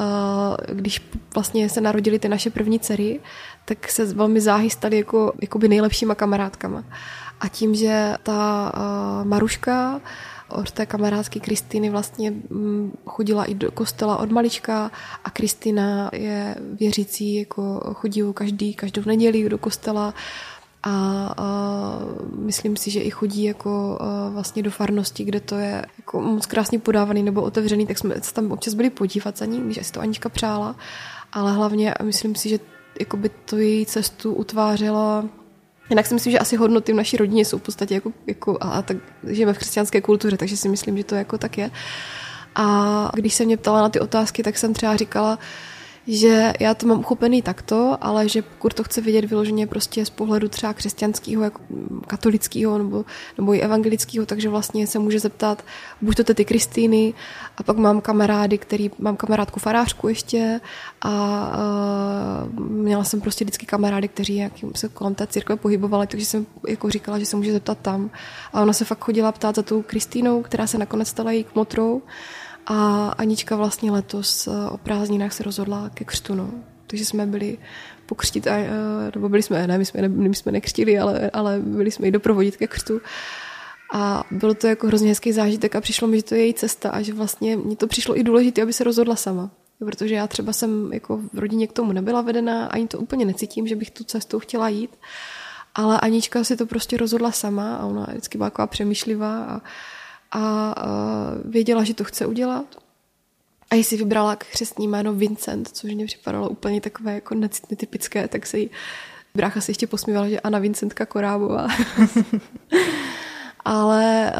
když vlastně se narodily ty naše první dcery, tak se velmi záhy staly jakoby nejlepšíma kamarádkama. A tím, že ta Maruška od té kamarádky Kristýny vlastně chodila i do kostela od malička a Kristýna je věřící, jako chodí každou neděli do kostela a myslím si, že i chodí jako vlastně do farnosti, kde to je jako moc krásně podávaný nebo otevřený, tak jsme se tam občas byli podívat za ní, když si to Anička přála, ale hlavně myslím si, že jakoby to její cestu utvářela. Jinak si myslím, že asi hodnoty v naší rodině jsou v podstatě jako a tak žijeme v křesťanské kultuře, takže si myslím, že to jako tak je. A když se mě ptala na ty otázky, tak jsem třeba říkala, že já to mám uchopený takto, ale že pokud to chce vidět vyloženě prostě z pohledu třeba křesťanského, jako katolického nebo i evangelického, takže vlastně se může zeptat buď to tety Kristýny a pak mám kamarády, mám kamarádku farářku ještě a měla jsem prostě vždycky kamarády, kteří se kolem té církve pohybovali, takže jsem jako říkala, že se může zeptat tam. A ona se fakt chodila ptát za tou Kristýnou, která se nakonec stala její kmotrou. A Anička vlastně letos o prázdninách se rozhodla ke křtu, no. Takže jsme byli pokřtit, nebo byli jsme, ne, my jsme nekřtili, ale byli jsme i doprovodit ke křtu. A bylo to jako hrozně hezký zážitek a přišlo mi, že to je její cesta a že vlastně mně to přišlo i důležité, aby se rozhodla sama. Protože já třeba jsem jako v rodině k tomu nebyla vedena, ani to úplně necítím, že bych tu cestou chtěla jít. Ale Anička si to prostě rozhodla sama a ona vždycky byla taková přemýšlivá a věděla, že to chce udělat. A jí si vybrala křestní jméno Vincent, což mě připadalo úplně takové jako netypické, tak se jí brácha se ještě posmívala, že Anna Vincentka Korábová. Ale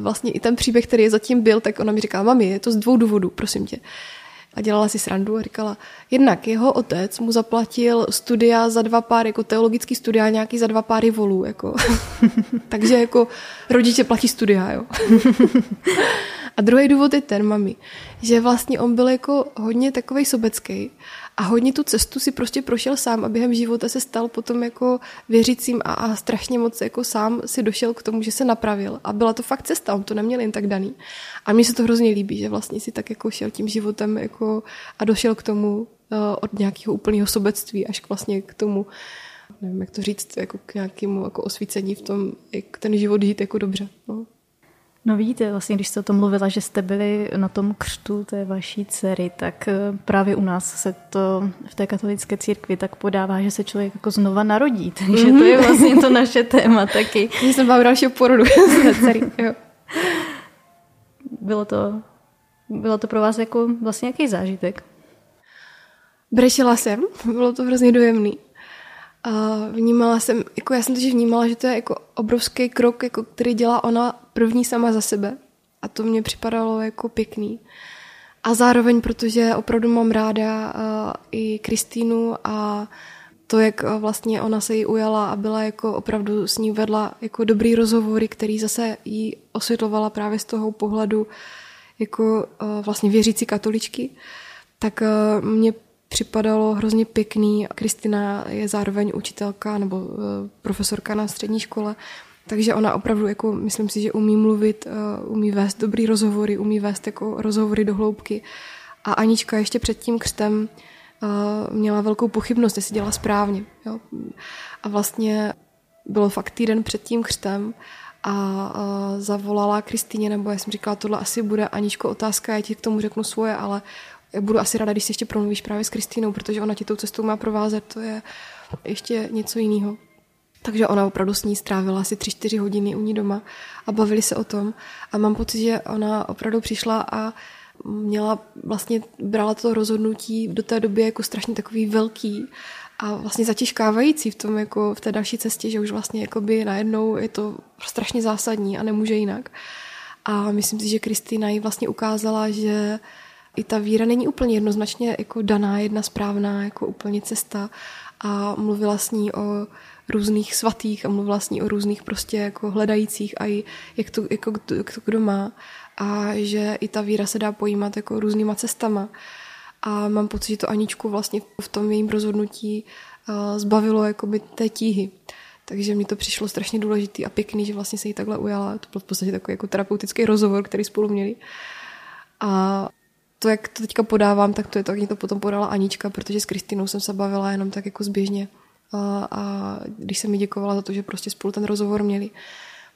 vlastně i ten příběh, který je zatím byl, tak ona mi říkala: mami, je to z 2 důvodů, prosím tě. A dělala si srandu a říkala, jednak jeho otec mu zaplatil studia za 2 páry, jako teologický studia, nějaký za 2 páry volů, jako. Takže jako rodiče platí studia, jo. A druhý důvod je ten, mami, že vlastně on byl jako hodně takovej sobecký a hodně tu cestu si prostě prošel sám a během života se stal potom jako věřícím a strašně moc jako sám si došel k tomu, že se napravil. A byla to fakt cesta, on to neměl jen tak daný. A mně se to hrozně líbí, že vlastně si tak jako šel tím životem jako a došel k tomu od nějakého úplného sobectví až k vlastně k tomu, nevím, jak to říct, jako k nějakému jako osvícení v tom, jak ten život žít jako dobře, no. No vidíte, vlastně když jste o tom mluvila, že jste byli na tom křtu té vaší dcery, tak právě u nás se to v té katolické církvi tak podává, že se člověk jako znova narodí, takže to je vlastně to naše téma taky. Jsem vám dalšího porodu. Bylo to pro vás jako vlastně nějaký zážitek? Brečela jsem, bylo to hrozně dojemný. Já jsem vnímala, že to je jako obrovský krok, jako který dělá ona první sama za sebe. A to mně připadalo jako pěkný. A zároveň, protože opravdu mám ráda i Kristýnu a to, jak vlastně ona se jí ujala a byla jako opravdu s ní vedla jako dobrý rozhovory, který zase jí osvětlovala právě z toho pohledu jako vlastně věřící katoličky, tak mně připadalo hrozně pěkný. Kristýna je zároveň učitelka nebo profesorka na střední škole, takže ona opravdu, jako, myslím si, že umí mluvit, umí vést dobrý rozhovory, umí vést jako rozhovory do hloubky. A Anička ještě před tím křtem měla velkou pochybnost, jestli dělá správně. Jo? A vlastně bylo fakt týden před tím křtem a zavolala Kristýně, nebo já jsem říkala, tohle asi bude, Aničko, otázka, já ti k tomu řeknu svoje, ale budu asi ráda, když si ještě promluvíš právě s Kristýnou, protože ona ti tou cestou má provázet, to je ještě něco jiného. Takže ona opravdu s ní strávila asi 3-4 hodiny u ní doma a bavili se o tom. A mám pocit, že ona opravdu přišla a brala to rozhodnutí do té doby jako strašně takový velký a vlastně zatěžkávající v tom, jako v té další cestě, že už vlastně jakoby najednou je to strašně zásadní a nemůže jinak. A myslím si, že Kristýna jí vlastně ukázala, že i ta víra není úplně jednoznačně jako daná jedna správná jako úplně cesta, a mluvila s ní o různých svatých a mluvila s ní o různých prostě jako hledajících a i jak to kdo má, a že i ta víra se dá pojímat jako různýma cestama. A mám pocit, že to Aničku vlastně v tom jejím rozhodnutí zbavilo jakoby té tíhy. Takže mně to přišlo strašně důležitý a pěkný, že vlastně se jí takhle ujala. To byl v podstatě takový jako terapeutický rozhovor, který spolu měli. A to, jak to teďka podávám, tak mě to potom podala Anička, protože s Kristýnou jsem se bavila jenom tak jako zběžně. A když jsem mi děkovala za to, že prostě spolu ten rozhovor měli,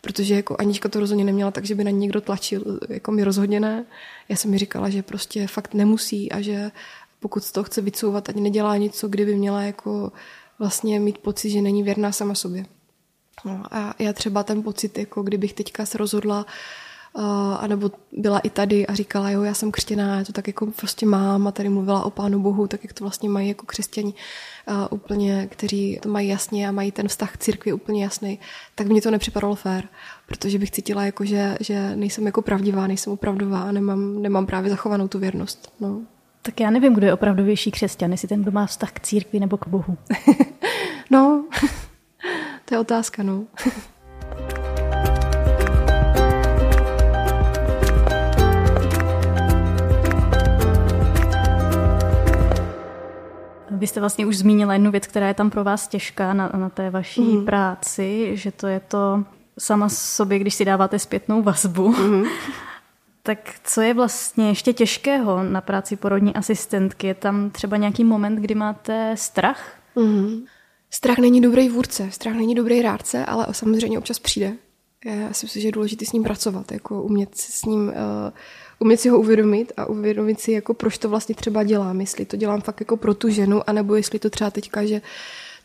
protože jako Anička to rozhodně neměla tak, že by na ní někdo tlačil, jako mi rozhodně ne. Já jsem mi říkala, že prostě fakt nemusí a že pokud z toho chce vycouvat, ani nedělá něco, kdyby měla jako vlastně mít pocit, že není věrná sama sobě. No a já třeba ten pocit, jako kdybych teďka se rozhodla anebo byla i tady a říkala, jo, já jsem křtěná, já to tak jako prostě mám a tady mluvila o Pánu Bohu, tak jak to vlastně mají jako křesťani úplně, kteří to mají jasně a mají ten vztah k církvi úplně jasný, tak mně to nepřipadalo fér, protože bych cítila, jako, že nejsem jako pravdivá, nejsem opravdová a nemám právě zachovanou tu věrnost. No. Tak já nevím, kdo je opravdovější křesťan, jestli ten, kdo má vztah k církvi nebo k Bohu. No, to je otázka, no. Vy jste vlastně už zmínila jednu věc, která je tam pro vás těžká na té vaší práci, že to je to sama sobě, když si dáváte zpětnou vazbu. Mm. Tak co je vlastně ještě těžkého na práci porodní asistentky? Je tam třeba nějaký moment, kdy máte strach? Mm. Strach není dobrý vůdce, strach není dobrý rádce, ale samozřejmě občas přijde. Já si myslím, že je důležité s ním pracovat, jako umět si ho uvědomit a uvědomit si, jako proč to vlastně třeba dělám, jestli to dělám fakt jako pro tu ženu, anebo jestli to třeba teďka, že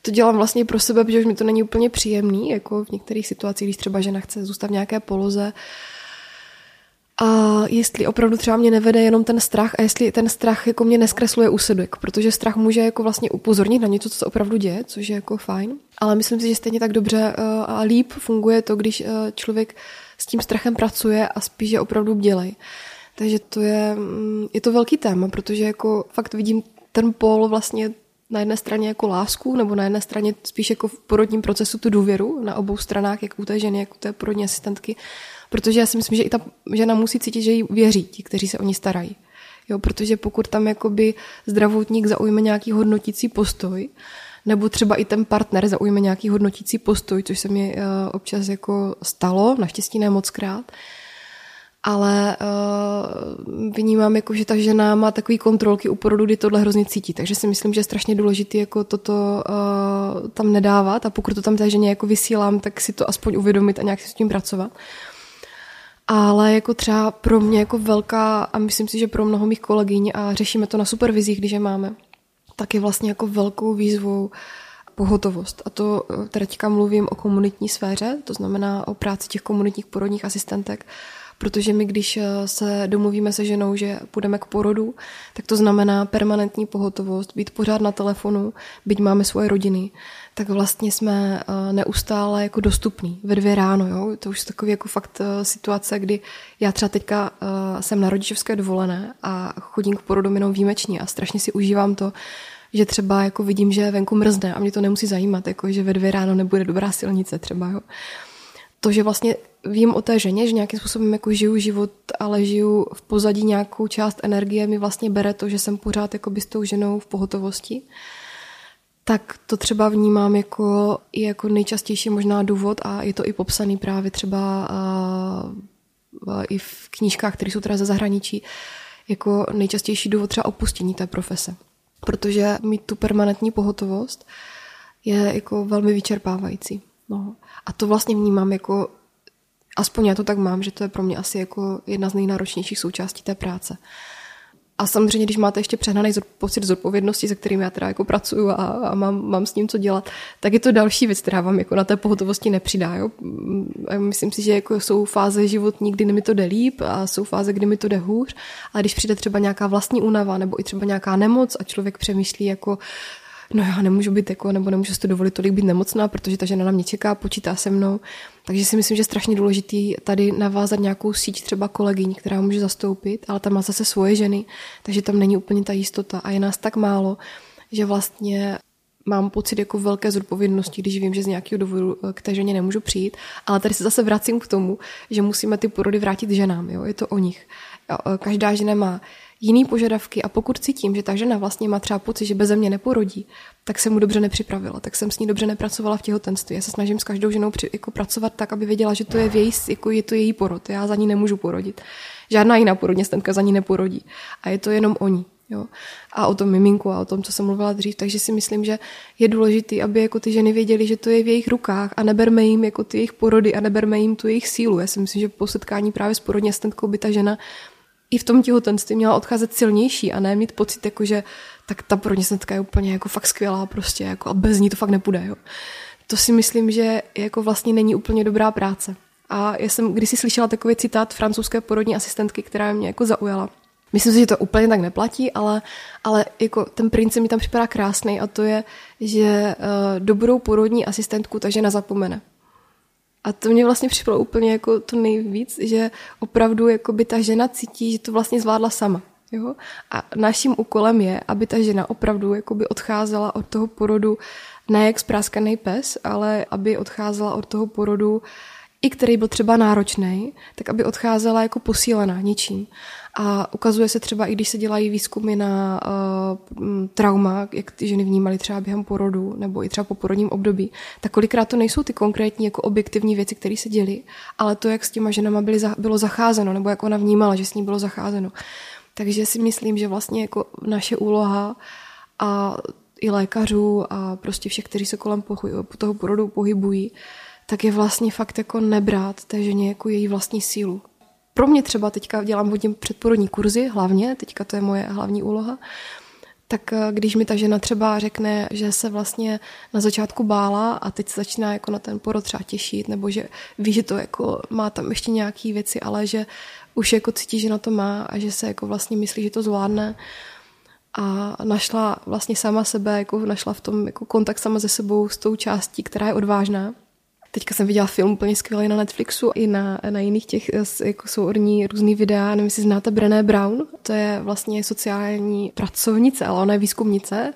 to dělám vlastně pro sebe, protože už mi to není úplně příjemný, jako v některých situacích, když třeba žena chce zůstat v nějaké poloze. A jestli opravdu třeba mě nevede jenom ten strach a jestli ten strach jako mě neskresluje úsedek, protože strach může jako vlastně upozornit na něco, co se opravdu děje, což je jako fajn. Ale myslím si, že stejně tak dobře a líp funguje to, když člověk s tím strachem pracuje a spíš je opravdu bdělej. Takže je to velký téma, protože jako fakt vidím ten pól vlastně na jedné straně jako lásku, nebo na jedné straně spíš jako v porodním procesu tu důvěru na obou stranách, jak u té ženy, jak u té porodní asistentky, protože já si myslím, že i ta žena musí cítit, že jí věří ti, kteří se o ní starají. Jo, protože pokud tam jakoby zdravotník zaujme nějaký hodnotící postoj, nebo třeba i ten partner zaujme nějaký hodnotící postoj, což se mi občas jako stalo, naštěstí ne moc krát, ale vnímám, jako, že ta žena má takový kontrolky u porodu, kdy tohle hrozně cítí, takže si myslím, že je strašně důležité jako toto tam nedávat, a pokud to tam té ženě jako vysílám, tak si to aspoň uvědomit a nějak si s tím pracovat. Ale jako třeba pro mě jako velká, a myslím si, že pro mnoho mých kolegyň, a řešíme to na supervizích, když je máme, tak je vlastně jako velkou výzvou pohotovost. A to teďka mluvím o komunitní sféře, to znamená o práci těch komunitních porodních asistentek, protože my, když se domluvíme se ženou, že půjdeme k porodu, tak to znamená permanentní pohotovost, být pořád na telefonu, byť máme svoje rodiny, tak vlastně jsme neustále jako dostupní ve 2 ráno. Jo? To už je takový jako fakt situace, kdy já třeba teďka jsem na rodičovské dovolené a chodím k porodům jenom výjimečně a strašně si užívám to, že třeba jako vidím, že venku mrzne a mě to nemusí zajímat, jako že ve 2 ráno nebude dobrá silnice třeba. Jo? To, že vlastně vím o té ženě, že nějakým způsobem jako žiju život, ale žiju v pozadí nějakou část energie, mi vlastně bere to, že jsem pořád jako by s tou ženou v pohotovosti. Tak to třeba vnímám jako nejčastější možná důvod a je to i popsaný právě třeba i v knížkách, které jsou teda ze zahraničí, jako nejčastější důvod třeba opuštění té profese. Protože mít tu permanentní pohotovost je jako velmi vyčerpávající. No. A to vlastně vnímám jako, aspoň já to tak mám, že to je pro mě asi jako jedna z nejnáročnějších součástí té práce. A samozřejmě, když máte ještě přehnaný pocit zodpovědnosti, se kterým já teda jako pracuju a mám s ním co dělat, tak je to další věc, která vám jako na té pohotovosti nepřidá. Jo? Myslím si, že jako jsou fáze životní, kdy mi to jde líp a jsou fáze, kdy mi to jde hůř. A když přijde třeba nějaká vlastní únava nebo i třeba nějaká nemoc a člověk přemýšlí jako no já nemůžu být jako, nebo nemůžu si to dovolit tolik být nemocná, protože ta žena na mě čeká, počítá se mnou. Takže si myslím, že je strašně důležitý tady navázat nějakou síť třeba kolegyň, která může zastoupit, ale tam má zase svoje ženy, takže tam není úplně ta jistota a je nás tak málo, že vlastně mám pocit jako velké zodpovědnosti, když vím, že z nějakého důvodu k té ženě nemůžu přijít, ale tady se zase vracím k tomu, že musíme ty porody vrátit ženám, jo? Je to o nich. Každá žena má jiný požadavky a pokud cítím, že ta žena vlastně má třeba pocit, že beze mě neporodí, tak jsem mu dobře nepřipravila, tak jsem s ní dobře nepracovala v těhotenství. Já se snažím s každou ženou jako pracovat tak, aby věděla, že to je, je to její porod, já za ní nemůžu porodit. Žádná jiná porodnicentka za ní neporodí a je to jenom o ní. Jo? A o tom miminku a o tom, co jsem mluvila dřív, takže si myslím, že je důležité, aby jako ty ženy věděly, že to je v jejich rukách a neberme jim jako ty jejich porody a neberme jim tu jejich sílu. Já si myslím, že po setkání právě s porodnicentkou by ta žena i v tom těhotenství měla odcházet silnější a ne mít pocit, jako že tak ta porodnicentka je úplně jako fakt skvělá prostě jako a bez ní to fakt nepůjde. Jo. To si myslím, že jako vlastně není úplně dobrá práce. A já jsem kdysi slyšela takový citát francouzské porodní asistentky, která mě jako zaujala. Myslím si, že to úplně tak neplatí, ale jako ten princip mi tam připadá krásný a to je, že dobrou porodní asistentku ta žena zapomene. A to mě vlastně přišlo úplně jako to nejvíc, že opravdu jako by ta žena cítí, že to vlastně zvládla sama. Jo? A naším úkolem je, aby ta žena opravdu jako by odcházela od toho porodu ne jak spráskaný pes, ale aby odcházela od toho porodu, i který byl třeba náročný, tak aby odcházela jako posílená něčím. A ukazuje se třeba, i když se dělají výzkumy na trauma, jak ty ženy vnímaly třeba během porodu nebo i třeba po porodním období, tak kolikrát to nejsou ty konkrétní jako objektivní věci, které se děly, ale to, jak s těma ženama bylo zacházeno nebo jak ona vnímala, že s ní bylo zacházeno. Takže si myslím, že vlastně jako naše úloha a i lékařů a prostě všech, kteří se kolem toho porodu pohybují, tak je vlastně fakt jako nebrát té ženě jako její vlastní sílu. Pro mě třeba teďka dělám hodně předporodní kurzy, hlavně, teďka to je moje hlavní úloha, tak když mi ta žena třeba řekne, že se vlastně na začátku bála a teď se začíná jako na ten porod třeba těšit, nebo že ví, že to jako má tam ještě nějaké věci, ale že už jako cítí, že na to má a že se jako vlastně myslí, že to zvládne, a našla vlastně sama sebe, jako našla v tom jako kontakt sama se sebou s tou částí, která je odvážná. Teďka jsem viděla film úplně skvělý na Netflixu i na jiných těch jako souhrnní různý videa. Nevím, jestli znáte Brené Brown, to je vlastně sociální pracovnice, ale ona je výzkumnice,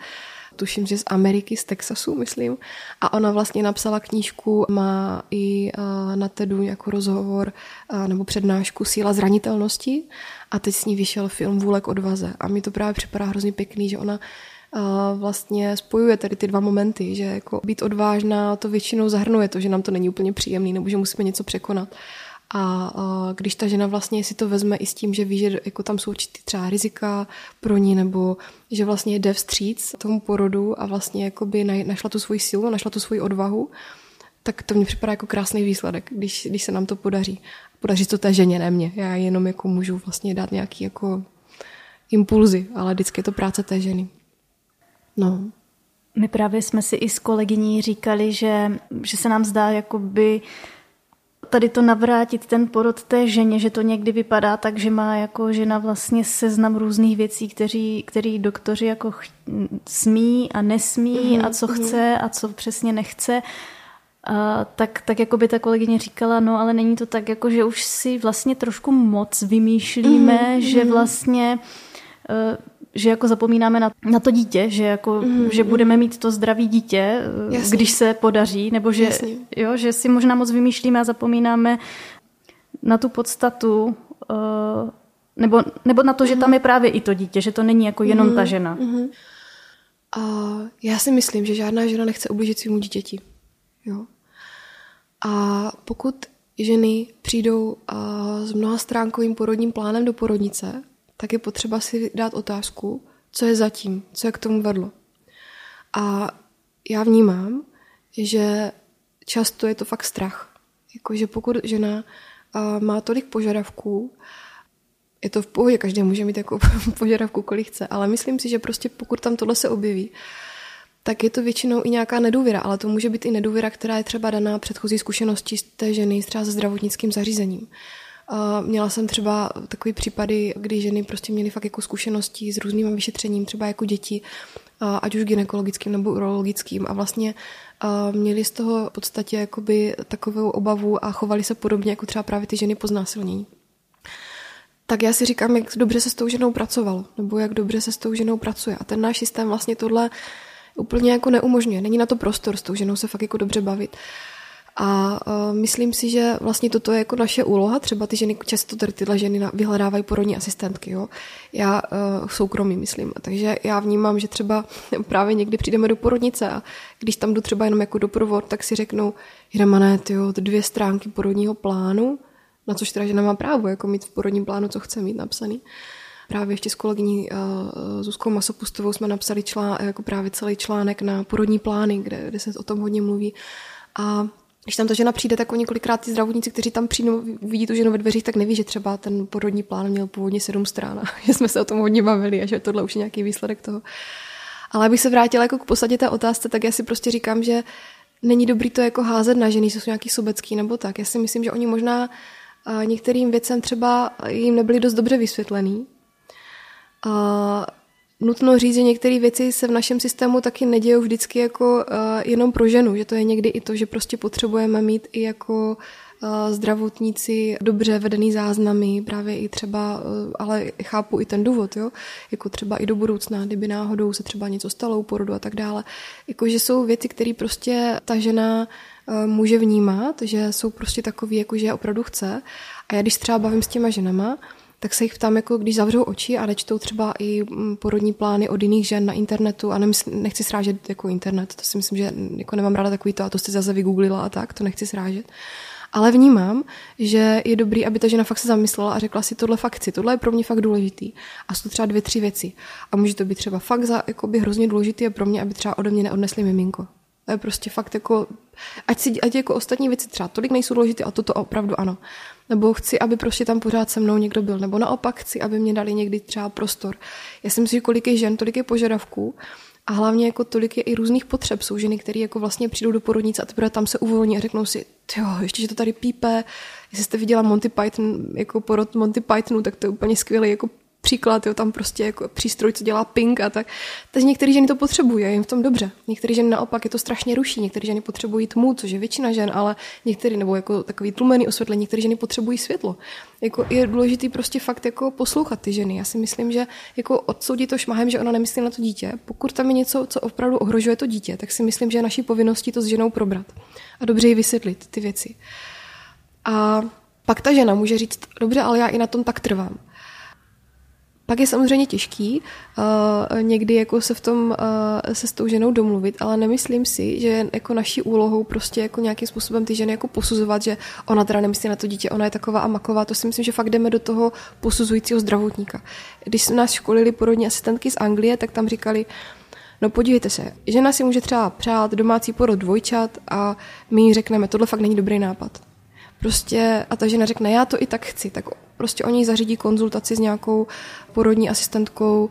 tuším, že z Ameriky, z Texasu, myslím. A ona vlastně napsala knížku, má i na TEDu jako rozhovor nebo přednášku Síla zranitelnosti a teď s ní vyšel film Vůle k odvaze. A mi to právě připadá hrozně pěkný, že ona vlastně spojuje tady ty dva momenty, že jako být odvážná to většinou zahrnuje to, že nám to není úplně příjemný nebo že musíme něco překonat. A když ta žena vlastně si to vezme i s tím, že ví, že jako tam jsou určitý třeba rizika pro ní nebo že vlastně jde vstříc tomu porodu a vlastně jakoby našla tu svoji sílu, našla tu svoji odvahu, tak to mně připadá jako krásný výsledek, když se nám to podaří. Podaří to té ženě, ne mně. Já jenom jako můžu vlastně dát nějaký jako impulzy, ale vždycky je to práce té ženy. No. My právě jsme si i s kolegyní říkali, že se nám zdá jakoby tady to navrátit ten porod té ženě, že to někdy vypadá tak, že má jako žena vlastně seznam různých věcí, který doktoři jako smí a nesmí a co chce a co přesně nechce. A tak jako by ta kolegyně říkala, no ale není to tak, jako že už si vlastně trošku moc vymýšlíme, že vlastně... že jako zapomínáme na to dítě, že jako že budeme mít to zdravé dítě, jasně, když se podaří, nebo že jo, že si možná moc vymýšlíme a zapomínáme na tu podstatu, nebo na to, že tam je právě i to dítě, že to není jako jenom ta žena. A já si myslím, že žádná žena nechce ublížit svému dítěti. Jo. A pokud ženy přijdou s mnohastránkovým porodním plánem do porodnice, tak je potřeba si dát otázku, co je zatím, co je k tomu vedlo. A já vnímám, že často je to fakt strach. Jakože pokud žena má tolik požadavků, je to v pohodě, každý může mít jako požadavku, kolik chce, ale myslím si, že prostě pokud tam tohle se objeví, tak je to většinou i nějaká nedůvěra, ale to může být i nedůvěra, která je třeba daná předchozí zkušeností té ženy třeba se zdravotnickým zařízením. Měla jsem třeba takové případy, kdy ženy prostě měly fakt jako zkušenosti s různýma vyšetřením, třeba jako děti, ať už gynekologickým nebo urologickým, a vlastně měly z toho v podstatě jakoby takovou obavu a chovali se podobně jako třeba právě ty ženy po znásilnění. Tak já si říkám, jak dobře se s tou ženou pracovalo, nebo jak dobře se s tou ženou pracuje, a ten náš systém vlastně tohle úplně jako neumožňuje, není na to prostor s tou ženou se fakt jako dobře bavit. A myslím si, že vlastně toto je jako naše úloha. Třeba ty ženy, často tady tyhle ženy vyhledávají porodní asistentky, jo. Já soukromí myslím. Takže já vnímám, že třeba právě někdy přijdeme do porodnice a když tam jdu třeba jenom jako doprovod, tak si řeknou, Jiramané, tyjo, 2 stránky porodního plánu, na což teda žena má právo, jako mít v porodním plánu, co chce mít napsaný. Právě ještě s kolegyní Zuzkou Masopustovou jsme napsali jako právě celý článek na porodní plány, kde se o tom hodně mluví. A když tam ta žena přijde, tak několikrát ty zdravotníci, kteří tam přijdou, vidí tu ženu ve dveřích, tak neví, že třeba ten porodní plán měl původně 7 strán a že jsme se o tom hodně bavili a že tohle už je nějaký výsledek toho. Ale abych se vrátila jako k podstatě té otázce, tak já si prostě říkám, že není dobrý to jako házet na ženy, že jsou nějaký sobecký nebo tak. Já si myslím, že oni možná některým věcem třeba jim nebyly dost dobře vysvětlený. Nutno říct, že některé věci se v našem systému taky nedějou vždycky jako jenom pro ženu, že to je někdy i to, že prostě potřebujeme mít i jako zdravotníci dobře vedený záznamy, právě i třeba, ale chápu i ten důvod, jo, jako třeba i do budoucna, kdyby náhodou se třeba něco stalo u porodu a tak dále, jako že jsou věci, které prostě ta žena může vnímat, že jsou prostě takový, jako že opravdu chce. A já když třeba bavím s těma ženama, tak se jich ptám, jako když zavřou oči a nečtou třeba i porodní plány od jiných žen na internetu, a nechci srážet jako internet, to si myslím, že jako nemám ráda takový to, a to jste zase vygooglila a tak, to nechci srážet. Ale vnímám, že je dobrý, aby ta žena fakt se zamyslela a řekla si, tohle fakt chci, tohle je pro mě fakt důležitý. A jsou to třeba 2, 3 věci. A může to být třeba fakt za jako by hrozně důležitý pro mě, aby třeba ode mě neodnesli miminko. To je prostě fakt jako, ať jako ostatní věci třeba tolik nejsou důležité a toto opravdu ano. Nebo chci, aby prostě tam pořád se mnou někdo byl, nebo naopak chci, aby mě dali někdy třeba prostor. Já si myslím, že kolik je žen, tolik je požadavků a hlavně jako tolik je i různých potřeb. Jsou ženy, které jako vlastně přijdou do porodnice a teprve tam se uvolní a řeknou si, jo, ještě, že to tady pípe, jestli jste viděla Monty Python, jako porod Monty Pythonu, tak to je úplně skvělý jako příklad, jo, tam prostě jako přístroj, co dělá ping a tak. Takže některé ženy to potřebují, jim v tom dobře. Některé ženy naopak je to strašně ruší, některé ženy potřebují tmu, což je většina žen, ale některé nebo jako takový tlumený osvětlení, některé ženy potřebují světlo. Jako je důležitý prostě fakt jako poslouchat ty ženy. Já si myslím, že jako odsoudit to šmahem, že ona nemyslí na to dítě. Pokud tam je něco, co opravdu ohrožuje to dítě, tak si myslím, že je naší povinností to s ženou probrat a dobře jí vysvětlit ty věci. A pak ta žena může říct, dobře, ale já i na tom tak trvám. Pak je samozřejmě těžký někdy jako se v tom se s tou ženou domluvit, ale nemyslím si, že je jako naší úlohou prostě jako nějakým způsobem ty ženy jako posuzovat, že ona teda nemyslí na to dítě, ona je taková a maková. To si myslím, že fakt jdeme do toho posuzujícího zdravotníka. Když nás školili porodní asistentky z Anglie, tak tam říkali, no podívejte se, žena si může třeba přát domácí porod dvojčat a my jí řekneme, tohle fakt není dobrý nápad. Prostě, a ta žena řekne, já to i tak chci, tak prostě oni zařídí konzultaci s nějakou porodní asistentkou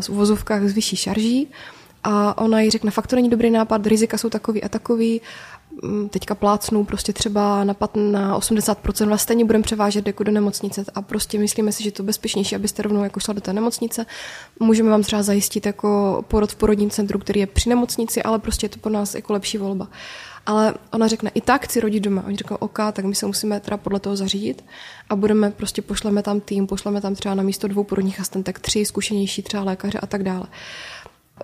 v uvozovkách s vyšší šarží a ona jí řekne, fakt to není dobrý nápad, rizika jsou takový a takový, teďka plácnou prostě třeba na 80% vlastně budeme převážet jako do nemocnice a prostě myslíme si, že to je bezpečnější, abyste rovnou jako šla do té nemocnice. Můžeme vám třeba zajistit jako porod v porodním centru, který je při nemocnici, ale prostě je to pro nás jako lepší volba. Ale ona řekne, i tak chci rodit doma. Oni řeknou, OK, tak my se musíme teda podle toho zařídit a budeme prostě pošleme tam tým, pošleme tam třeba na místo 2 porodních asistentek 3 zkušenější třeba lékaře a tak dále.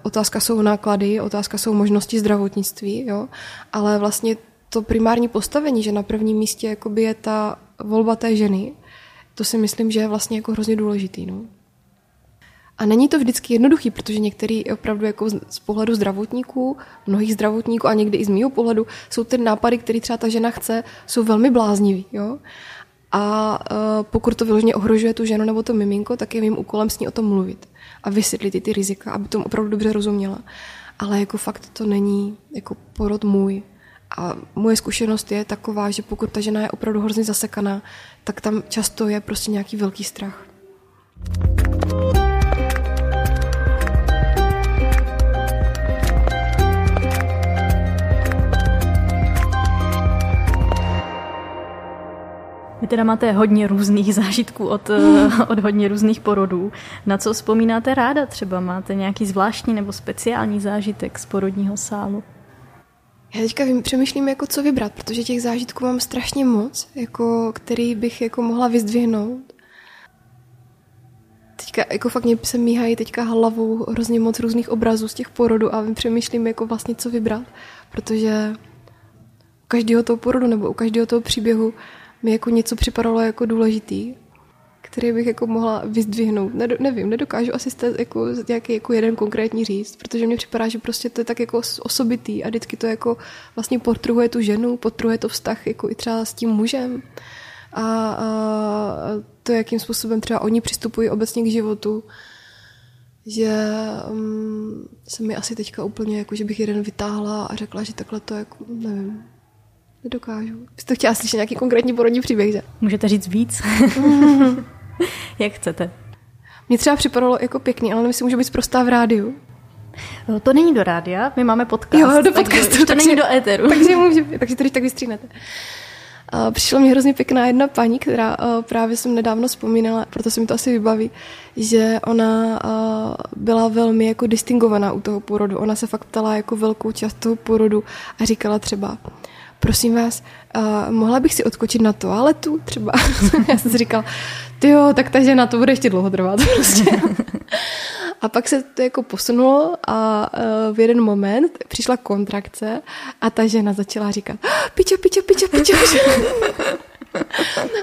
Otázka jsou náklady, otázka jsou možnosti zdravotnictví, jo? Ale vlastně to primární postavení, že na prvním místě jakoby je ta volba té ženy, to si myslím, že je vlastně jako hrozně důležitý. No? A není to vždycky jednoduchý, protože některý opravdu jako z pohledu zdravotníků, mnohých zdravotníků a někdy i z mýho pohledu, jsou ty nápady, které třeba ta žena chce, jsou velmi bláznivý. Jo? A pokud to vyloženě ohrožuje tu ženu nebo to miminko, tak je mým úkolem s ní o tom mluvit a vysvětlit ty rizika, aby tomu opravdu dobře rozuměla. Ale jako fakt to není jako porod můj. A moje zkušenost je taková, že pokud ta žena je opravdu hrozně zasekaná, tak tam často je prostě nějaký velký strach. Vy teda máte hodně různých zážitků od hodně různých porodů. Na co vzpomínáte ráda třeba? Máte nějaký zvláštní nebo speciální zážitek z porodního sálu? Já teďka přemýšlím, jako co vybrat, protože těch zážitků mám strašně moc, jako, který bych jako mohla vyzdvihnout. Teďka jako fakt mě se míhají teďka hlavou hrozně moc různých obrazů z těch porodů a přemýšlím, jako vlastně co vybrat, protože u každého toho porodu nebo u každého toho příběhu mi jako něco připadalo jako důležitý, který bych jako mohla vyzdvihnout. Nevím, nedokážu asi jako nějaký jako jeden konkrétní říct, protože mně připadá, že prostě to je tak jako osobitý a vždycky to jako vlastně podtrhuje tu ženu, podtrhuje to vztah jako i třeba s tím mužem a to, jakým způsobem třeba oni přistupují obecně k životu, že se mi asi teďka úplně, jako, že bych jeden vytáhla a řekla, že takhle to jako, nevím, nedokážu. Byste chtěla slyšet nějaký konkrétní porodní příběh, že? Můžete říct víc? Jak chcete. Mně třeba připadalo jako pěkný, ale myslím, může být prostá v rádiu. No, to není do rádia, my máme podcast. Jo, do podcastu. Takže, to není do éteru. Takže to když tak vystříhnete. Přišla mě hrozně pěkná jedna paní, která právě jsem nedávno vzpomínala, proto se mi to asi vybaví, že ona byla velmi jako distingovaná u toho porodu. Ona se fakt ptala jako velkou část toho porodu a říkala třeba: prosím vás, mohla bych si odskočit na toaletu třeba? Já jsem si říkala, tyjo, tak ta žena, to bude ještě dlouho trvat. Prostě. A pak se to jako posunulo a v jeden moment přišla kontrakce a ta žena začala říkat piča.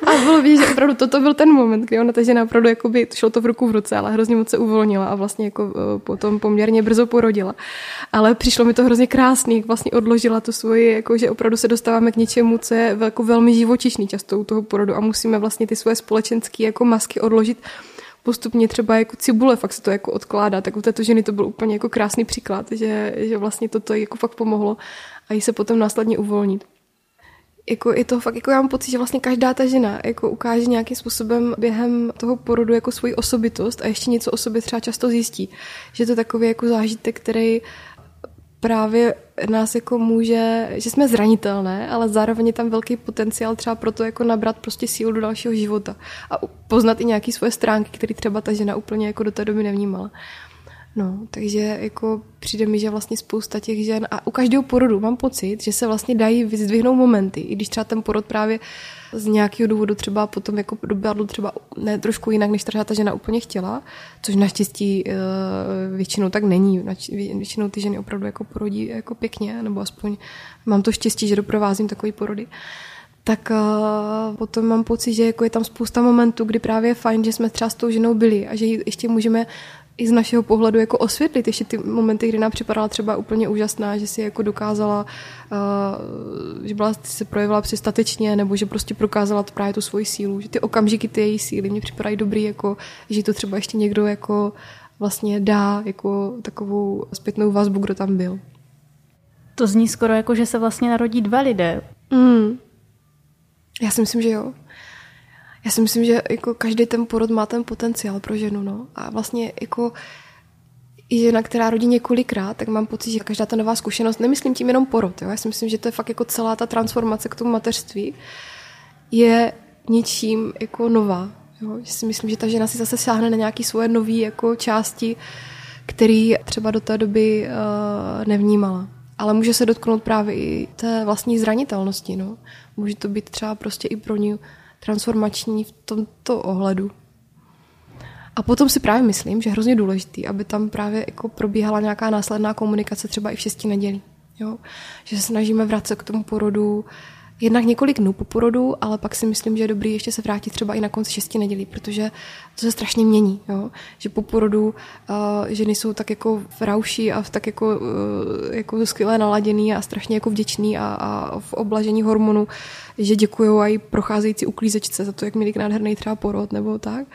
A bylo vidět, že opravdu toto byl ten moment, kdy ona ta žena opravdu jakoby, šlo to v ruku v ruce, ale hrozně moc se uvolnila a vlastně jako potom poměrně brzo porodila. Ale přišlo mi to hrozně krásný, jak vlastně odložila to svoji, jako, že opravdu se dostáváme k něčemu, co je jako velmi živočišný často u toho porodu a musíme vlastně ty svoje společenské jako masky odložit postupně, třeba jako cibule, fakt se to jako odkládá. Tak u této ženy to byl úplně jako krásný příklad, že vlastně toto jako fakt pomohlo a jí se potom následně uvolnit. Jako je to fakt, jako já mám pocit, že vlastně každá ta žena jako ukáže nějakým způsobem během toho porodu jako svoji osobitost a ještě něco o sobě třeba často zjistí. Že to je takový jako zážitek, který právě nás jako může, že jsme zranitelné, ale zároveň je tam velký potenciál třeba pro to jako nabrat prostě sílu do dalšího života a poznat i nějaké svoje stránky, které třeba ta žena úplně jako do té doby nevnímala. No, takže jako přijde mi, že vlastně spousta těch žen a u každého porodu mám pocit, že se vlastně dají vyzdvihnout momenty, i když třeba ten porod právě z nějakého důvodu třeba potom jako dopadl třeba ne trošku jinak, než třeba ta žena úplně chtěla, což naštěstí většinou tak není. Většinou ty ženy opravdu jako porodí jako pěkně, nebo aspoň mám to štěstí, že doprovázím takový porody. Tak potom mám pocit, že jako je tam spousta momentů, kdy právě je fajn, že jsme třeba s tou ženou byli a že ji ještě můžeme i z našeho pohledu jako osvětlit ještě ty momenty, kdy nám připadala třeba úplně úžasná, že si jako dokázala, že se projevila přestatečně, nebo že prostě prokázala právě tu svoji sílu, že ty okamžiky, ty její síly mně připadají dobrý, jako, že to třeba ještě někdo jako vlastně dá jako takovou zpětnou vazbu, kdo tam byl. To zní skoro jako, že se vlastně narodí 2 lidé. Já si myslím, že jo. Já si myslím, že jako každý ten porod má ten potenciál pro ženu, no. A vlastně jako žena, která rodí několikrát, tak mám pocit, že každá ta nová zkušenost, nemyslím tím jenom porod, jo? Já si myslím, že to je fakt jako celá ta transformace k tomu mateřství, je něčím jako nová. Jo? Já si myslím, že ta žena si zase sáhne na nějaké svoje nové jako části, které třeba do té doby nevnímala. Ale může se dotknout právě i té vlastní zranitelnosti. No? Může to být třeba prostě i pro ní transformační v tomto ohledu. A potom si právě myslím, že je hrozně důležitý, aby tam právě jako probíhala nějaká následná komunikace třeba i v 6 nedělí. Jo? Že se snažíme vrátit k tomu porodu jednak několik dnů po porodu, ale pak si myslím, že je dobrý ještě se vrátit třeba i na konci 6 nedělí, protože to se strašně mění. Jo? Že po porodu ženy jsou tak jako v rauši a tak jako skvěle naladěný a strašně jako vděčný a v oblažení hormonů, že děkujou i procházející uklízečce za to, jak měli nádherný třeba porod nebo tak.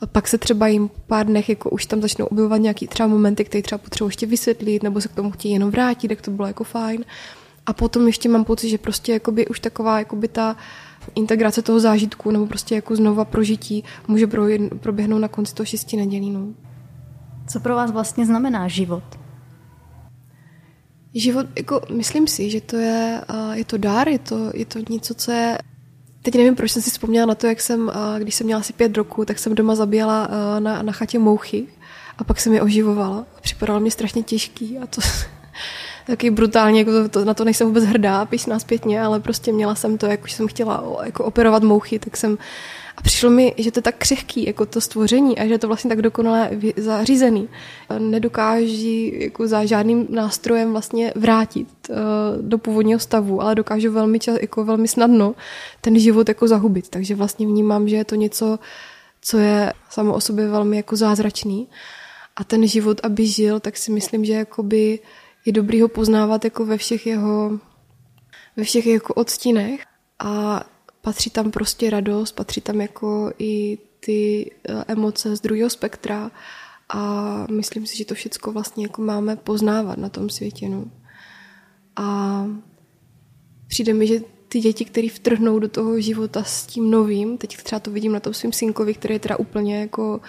A pak se třeba jim pár dnech jako už tam začnou objevovat nějaký třeba momenty, které třeba potřebují ještě vysvětlit, nebo se k tomu chtějí jenom vrátit, tak to bylo jako fajn. A potom ještě mám pocit, že prostě jakoby už taková jakoby ta integrace toho zážitku nebo prostě jako znova prožití může proběhnout na konci toho 6 nedělí. No. Co pro vás vlastně znamená život? Život, jako myslím si, že to je to dár, je to něco, co je... Teď nevím, proč jsem si vzpomněla na to, jak jsem, když jsem měla asi 5 roků, tak jsem doma zabíjela na chatě mouchy a pak jsem je oživovala. Připadalo mě strašně těžký a to... Taky brutálně, jako na to nejsem vůbec hrdá, pyšná zpětně, ale prostě měla jsem to, jak už jsem chtěla jako operovat mouchy, tak jsem... A přišlo mi, že to je tak křehký, jako to stvoření, a že je to vlastně tak dokonale zařízený. Nedokáží jako za žádným nástrojem vlastně vrátit do původního stavu, ale dokážu velmi snadno ten život jako zahubit. Takže vlastně vnímám, že je to něco, co je samo o sobě velmi jako zázračný. A ten život, aby žil, tak si myslím, že jakoby... je dobrý ho poznávat jako ve všech jeho odstínech a patří tam prostě radost, patří tam jako i ty emoce z druhého spektra a myslím si, že to všecko vlastně jako máme poznávat na tom světě. No. A přijde mi, že ty děti, které vtrhnou do toho života s tím novým, teď třeba to vidím na tom svým synkovi, který je teda úplně jako...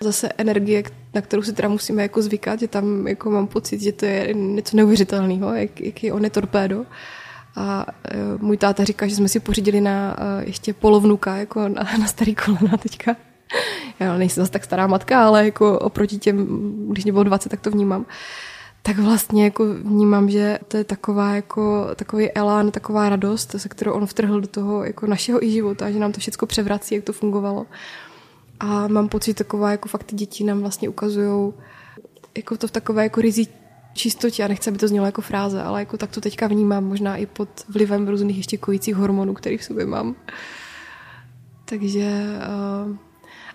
Zase energie, na kterou si teda musíme jako zvykat, že tam jako mám pocit, že to je něco neuvěřitelného, jaký on je torpédo. A můj táta říká, že jsme si pořídili na ještě polovnuka, jako na starý kolena teďka. Já nejsem zase tak stará matka, ale jako oproti těm, když mě bylo 20, tak to vnímám. Tak vlastně jako vnímám, že to je takový elán, taková radost, se kterou on vtrhl do toho jako našeho i života, že nám to všechno převrací, jak to fungovalo. A mám pocit taková, jako fakt ty děti nám vlastně ukazujou jako to v takové jako rizí čistotě. Já nechci, aby to znělo jako fráze, ale jako tak to teďka vnímám, možná i pod vlivem různých ještě kojících hormonů, který v sobě mám. Takže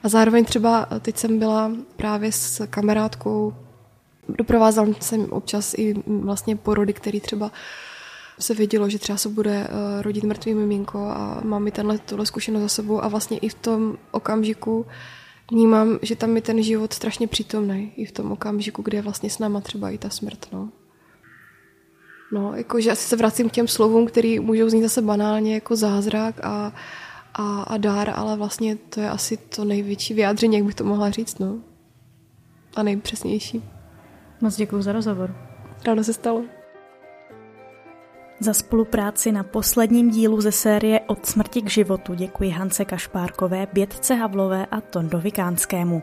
a zároveň třeba teď jsem byla právě s kamarádkou, doprovázela jsem občas i vlastně porody, který třeba se vědělo, že třeba se bude rodit mrtvý miminko a mám i tohle zkušenost za sebou a vlastně i v tom okamžiku vnímám, že tam je ten život strašně přítomný i v tom okamžiku, kde je vlastně s náma třeba i ta smrt. No jakože asi se vracím k těm slovům, které můžou znít zase banálně jako zázrak a dár, ale vlastně to je asi to největší vyjádření, jak bych to mohla říct, no. A nejpřesnější. Moc děkuju za rozhovor. Ráno se stalo. Za spolupráci na posledním dílu ze série Od smrti k životu děkuji Hance Kašpárkové, Bětce Havlové a Tondovi Kánskému.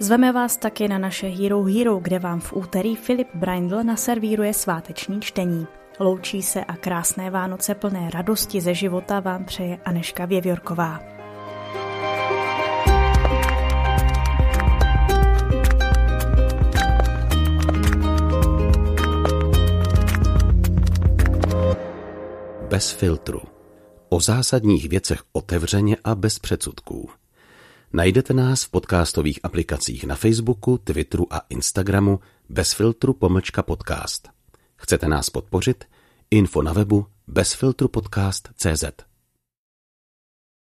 Zveme vás taky na naše Hero Hero, kde vám v úterý Filip Braindl naservíruje sváteční čtení. Loučí se a krásné Vánoce plné radosti ze života vám přeje Aneška Věvjorková. Bez filtru. O zásadních věcech otevřeně a bez předsudků. Najdete nás v podcastových aplikacích na Facebooku, Twitteru a Instagramu bezfiltru_podcast. Chcete nás podpořit? Info na webu bezfiltrupodcast.cz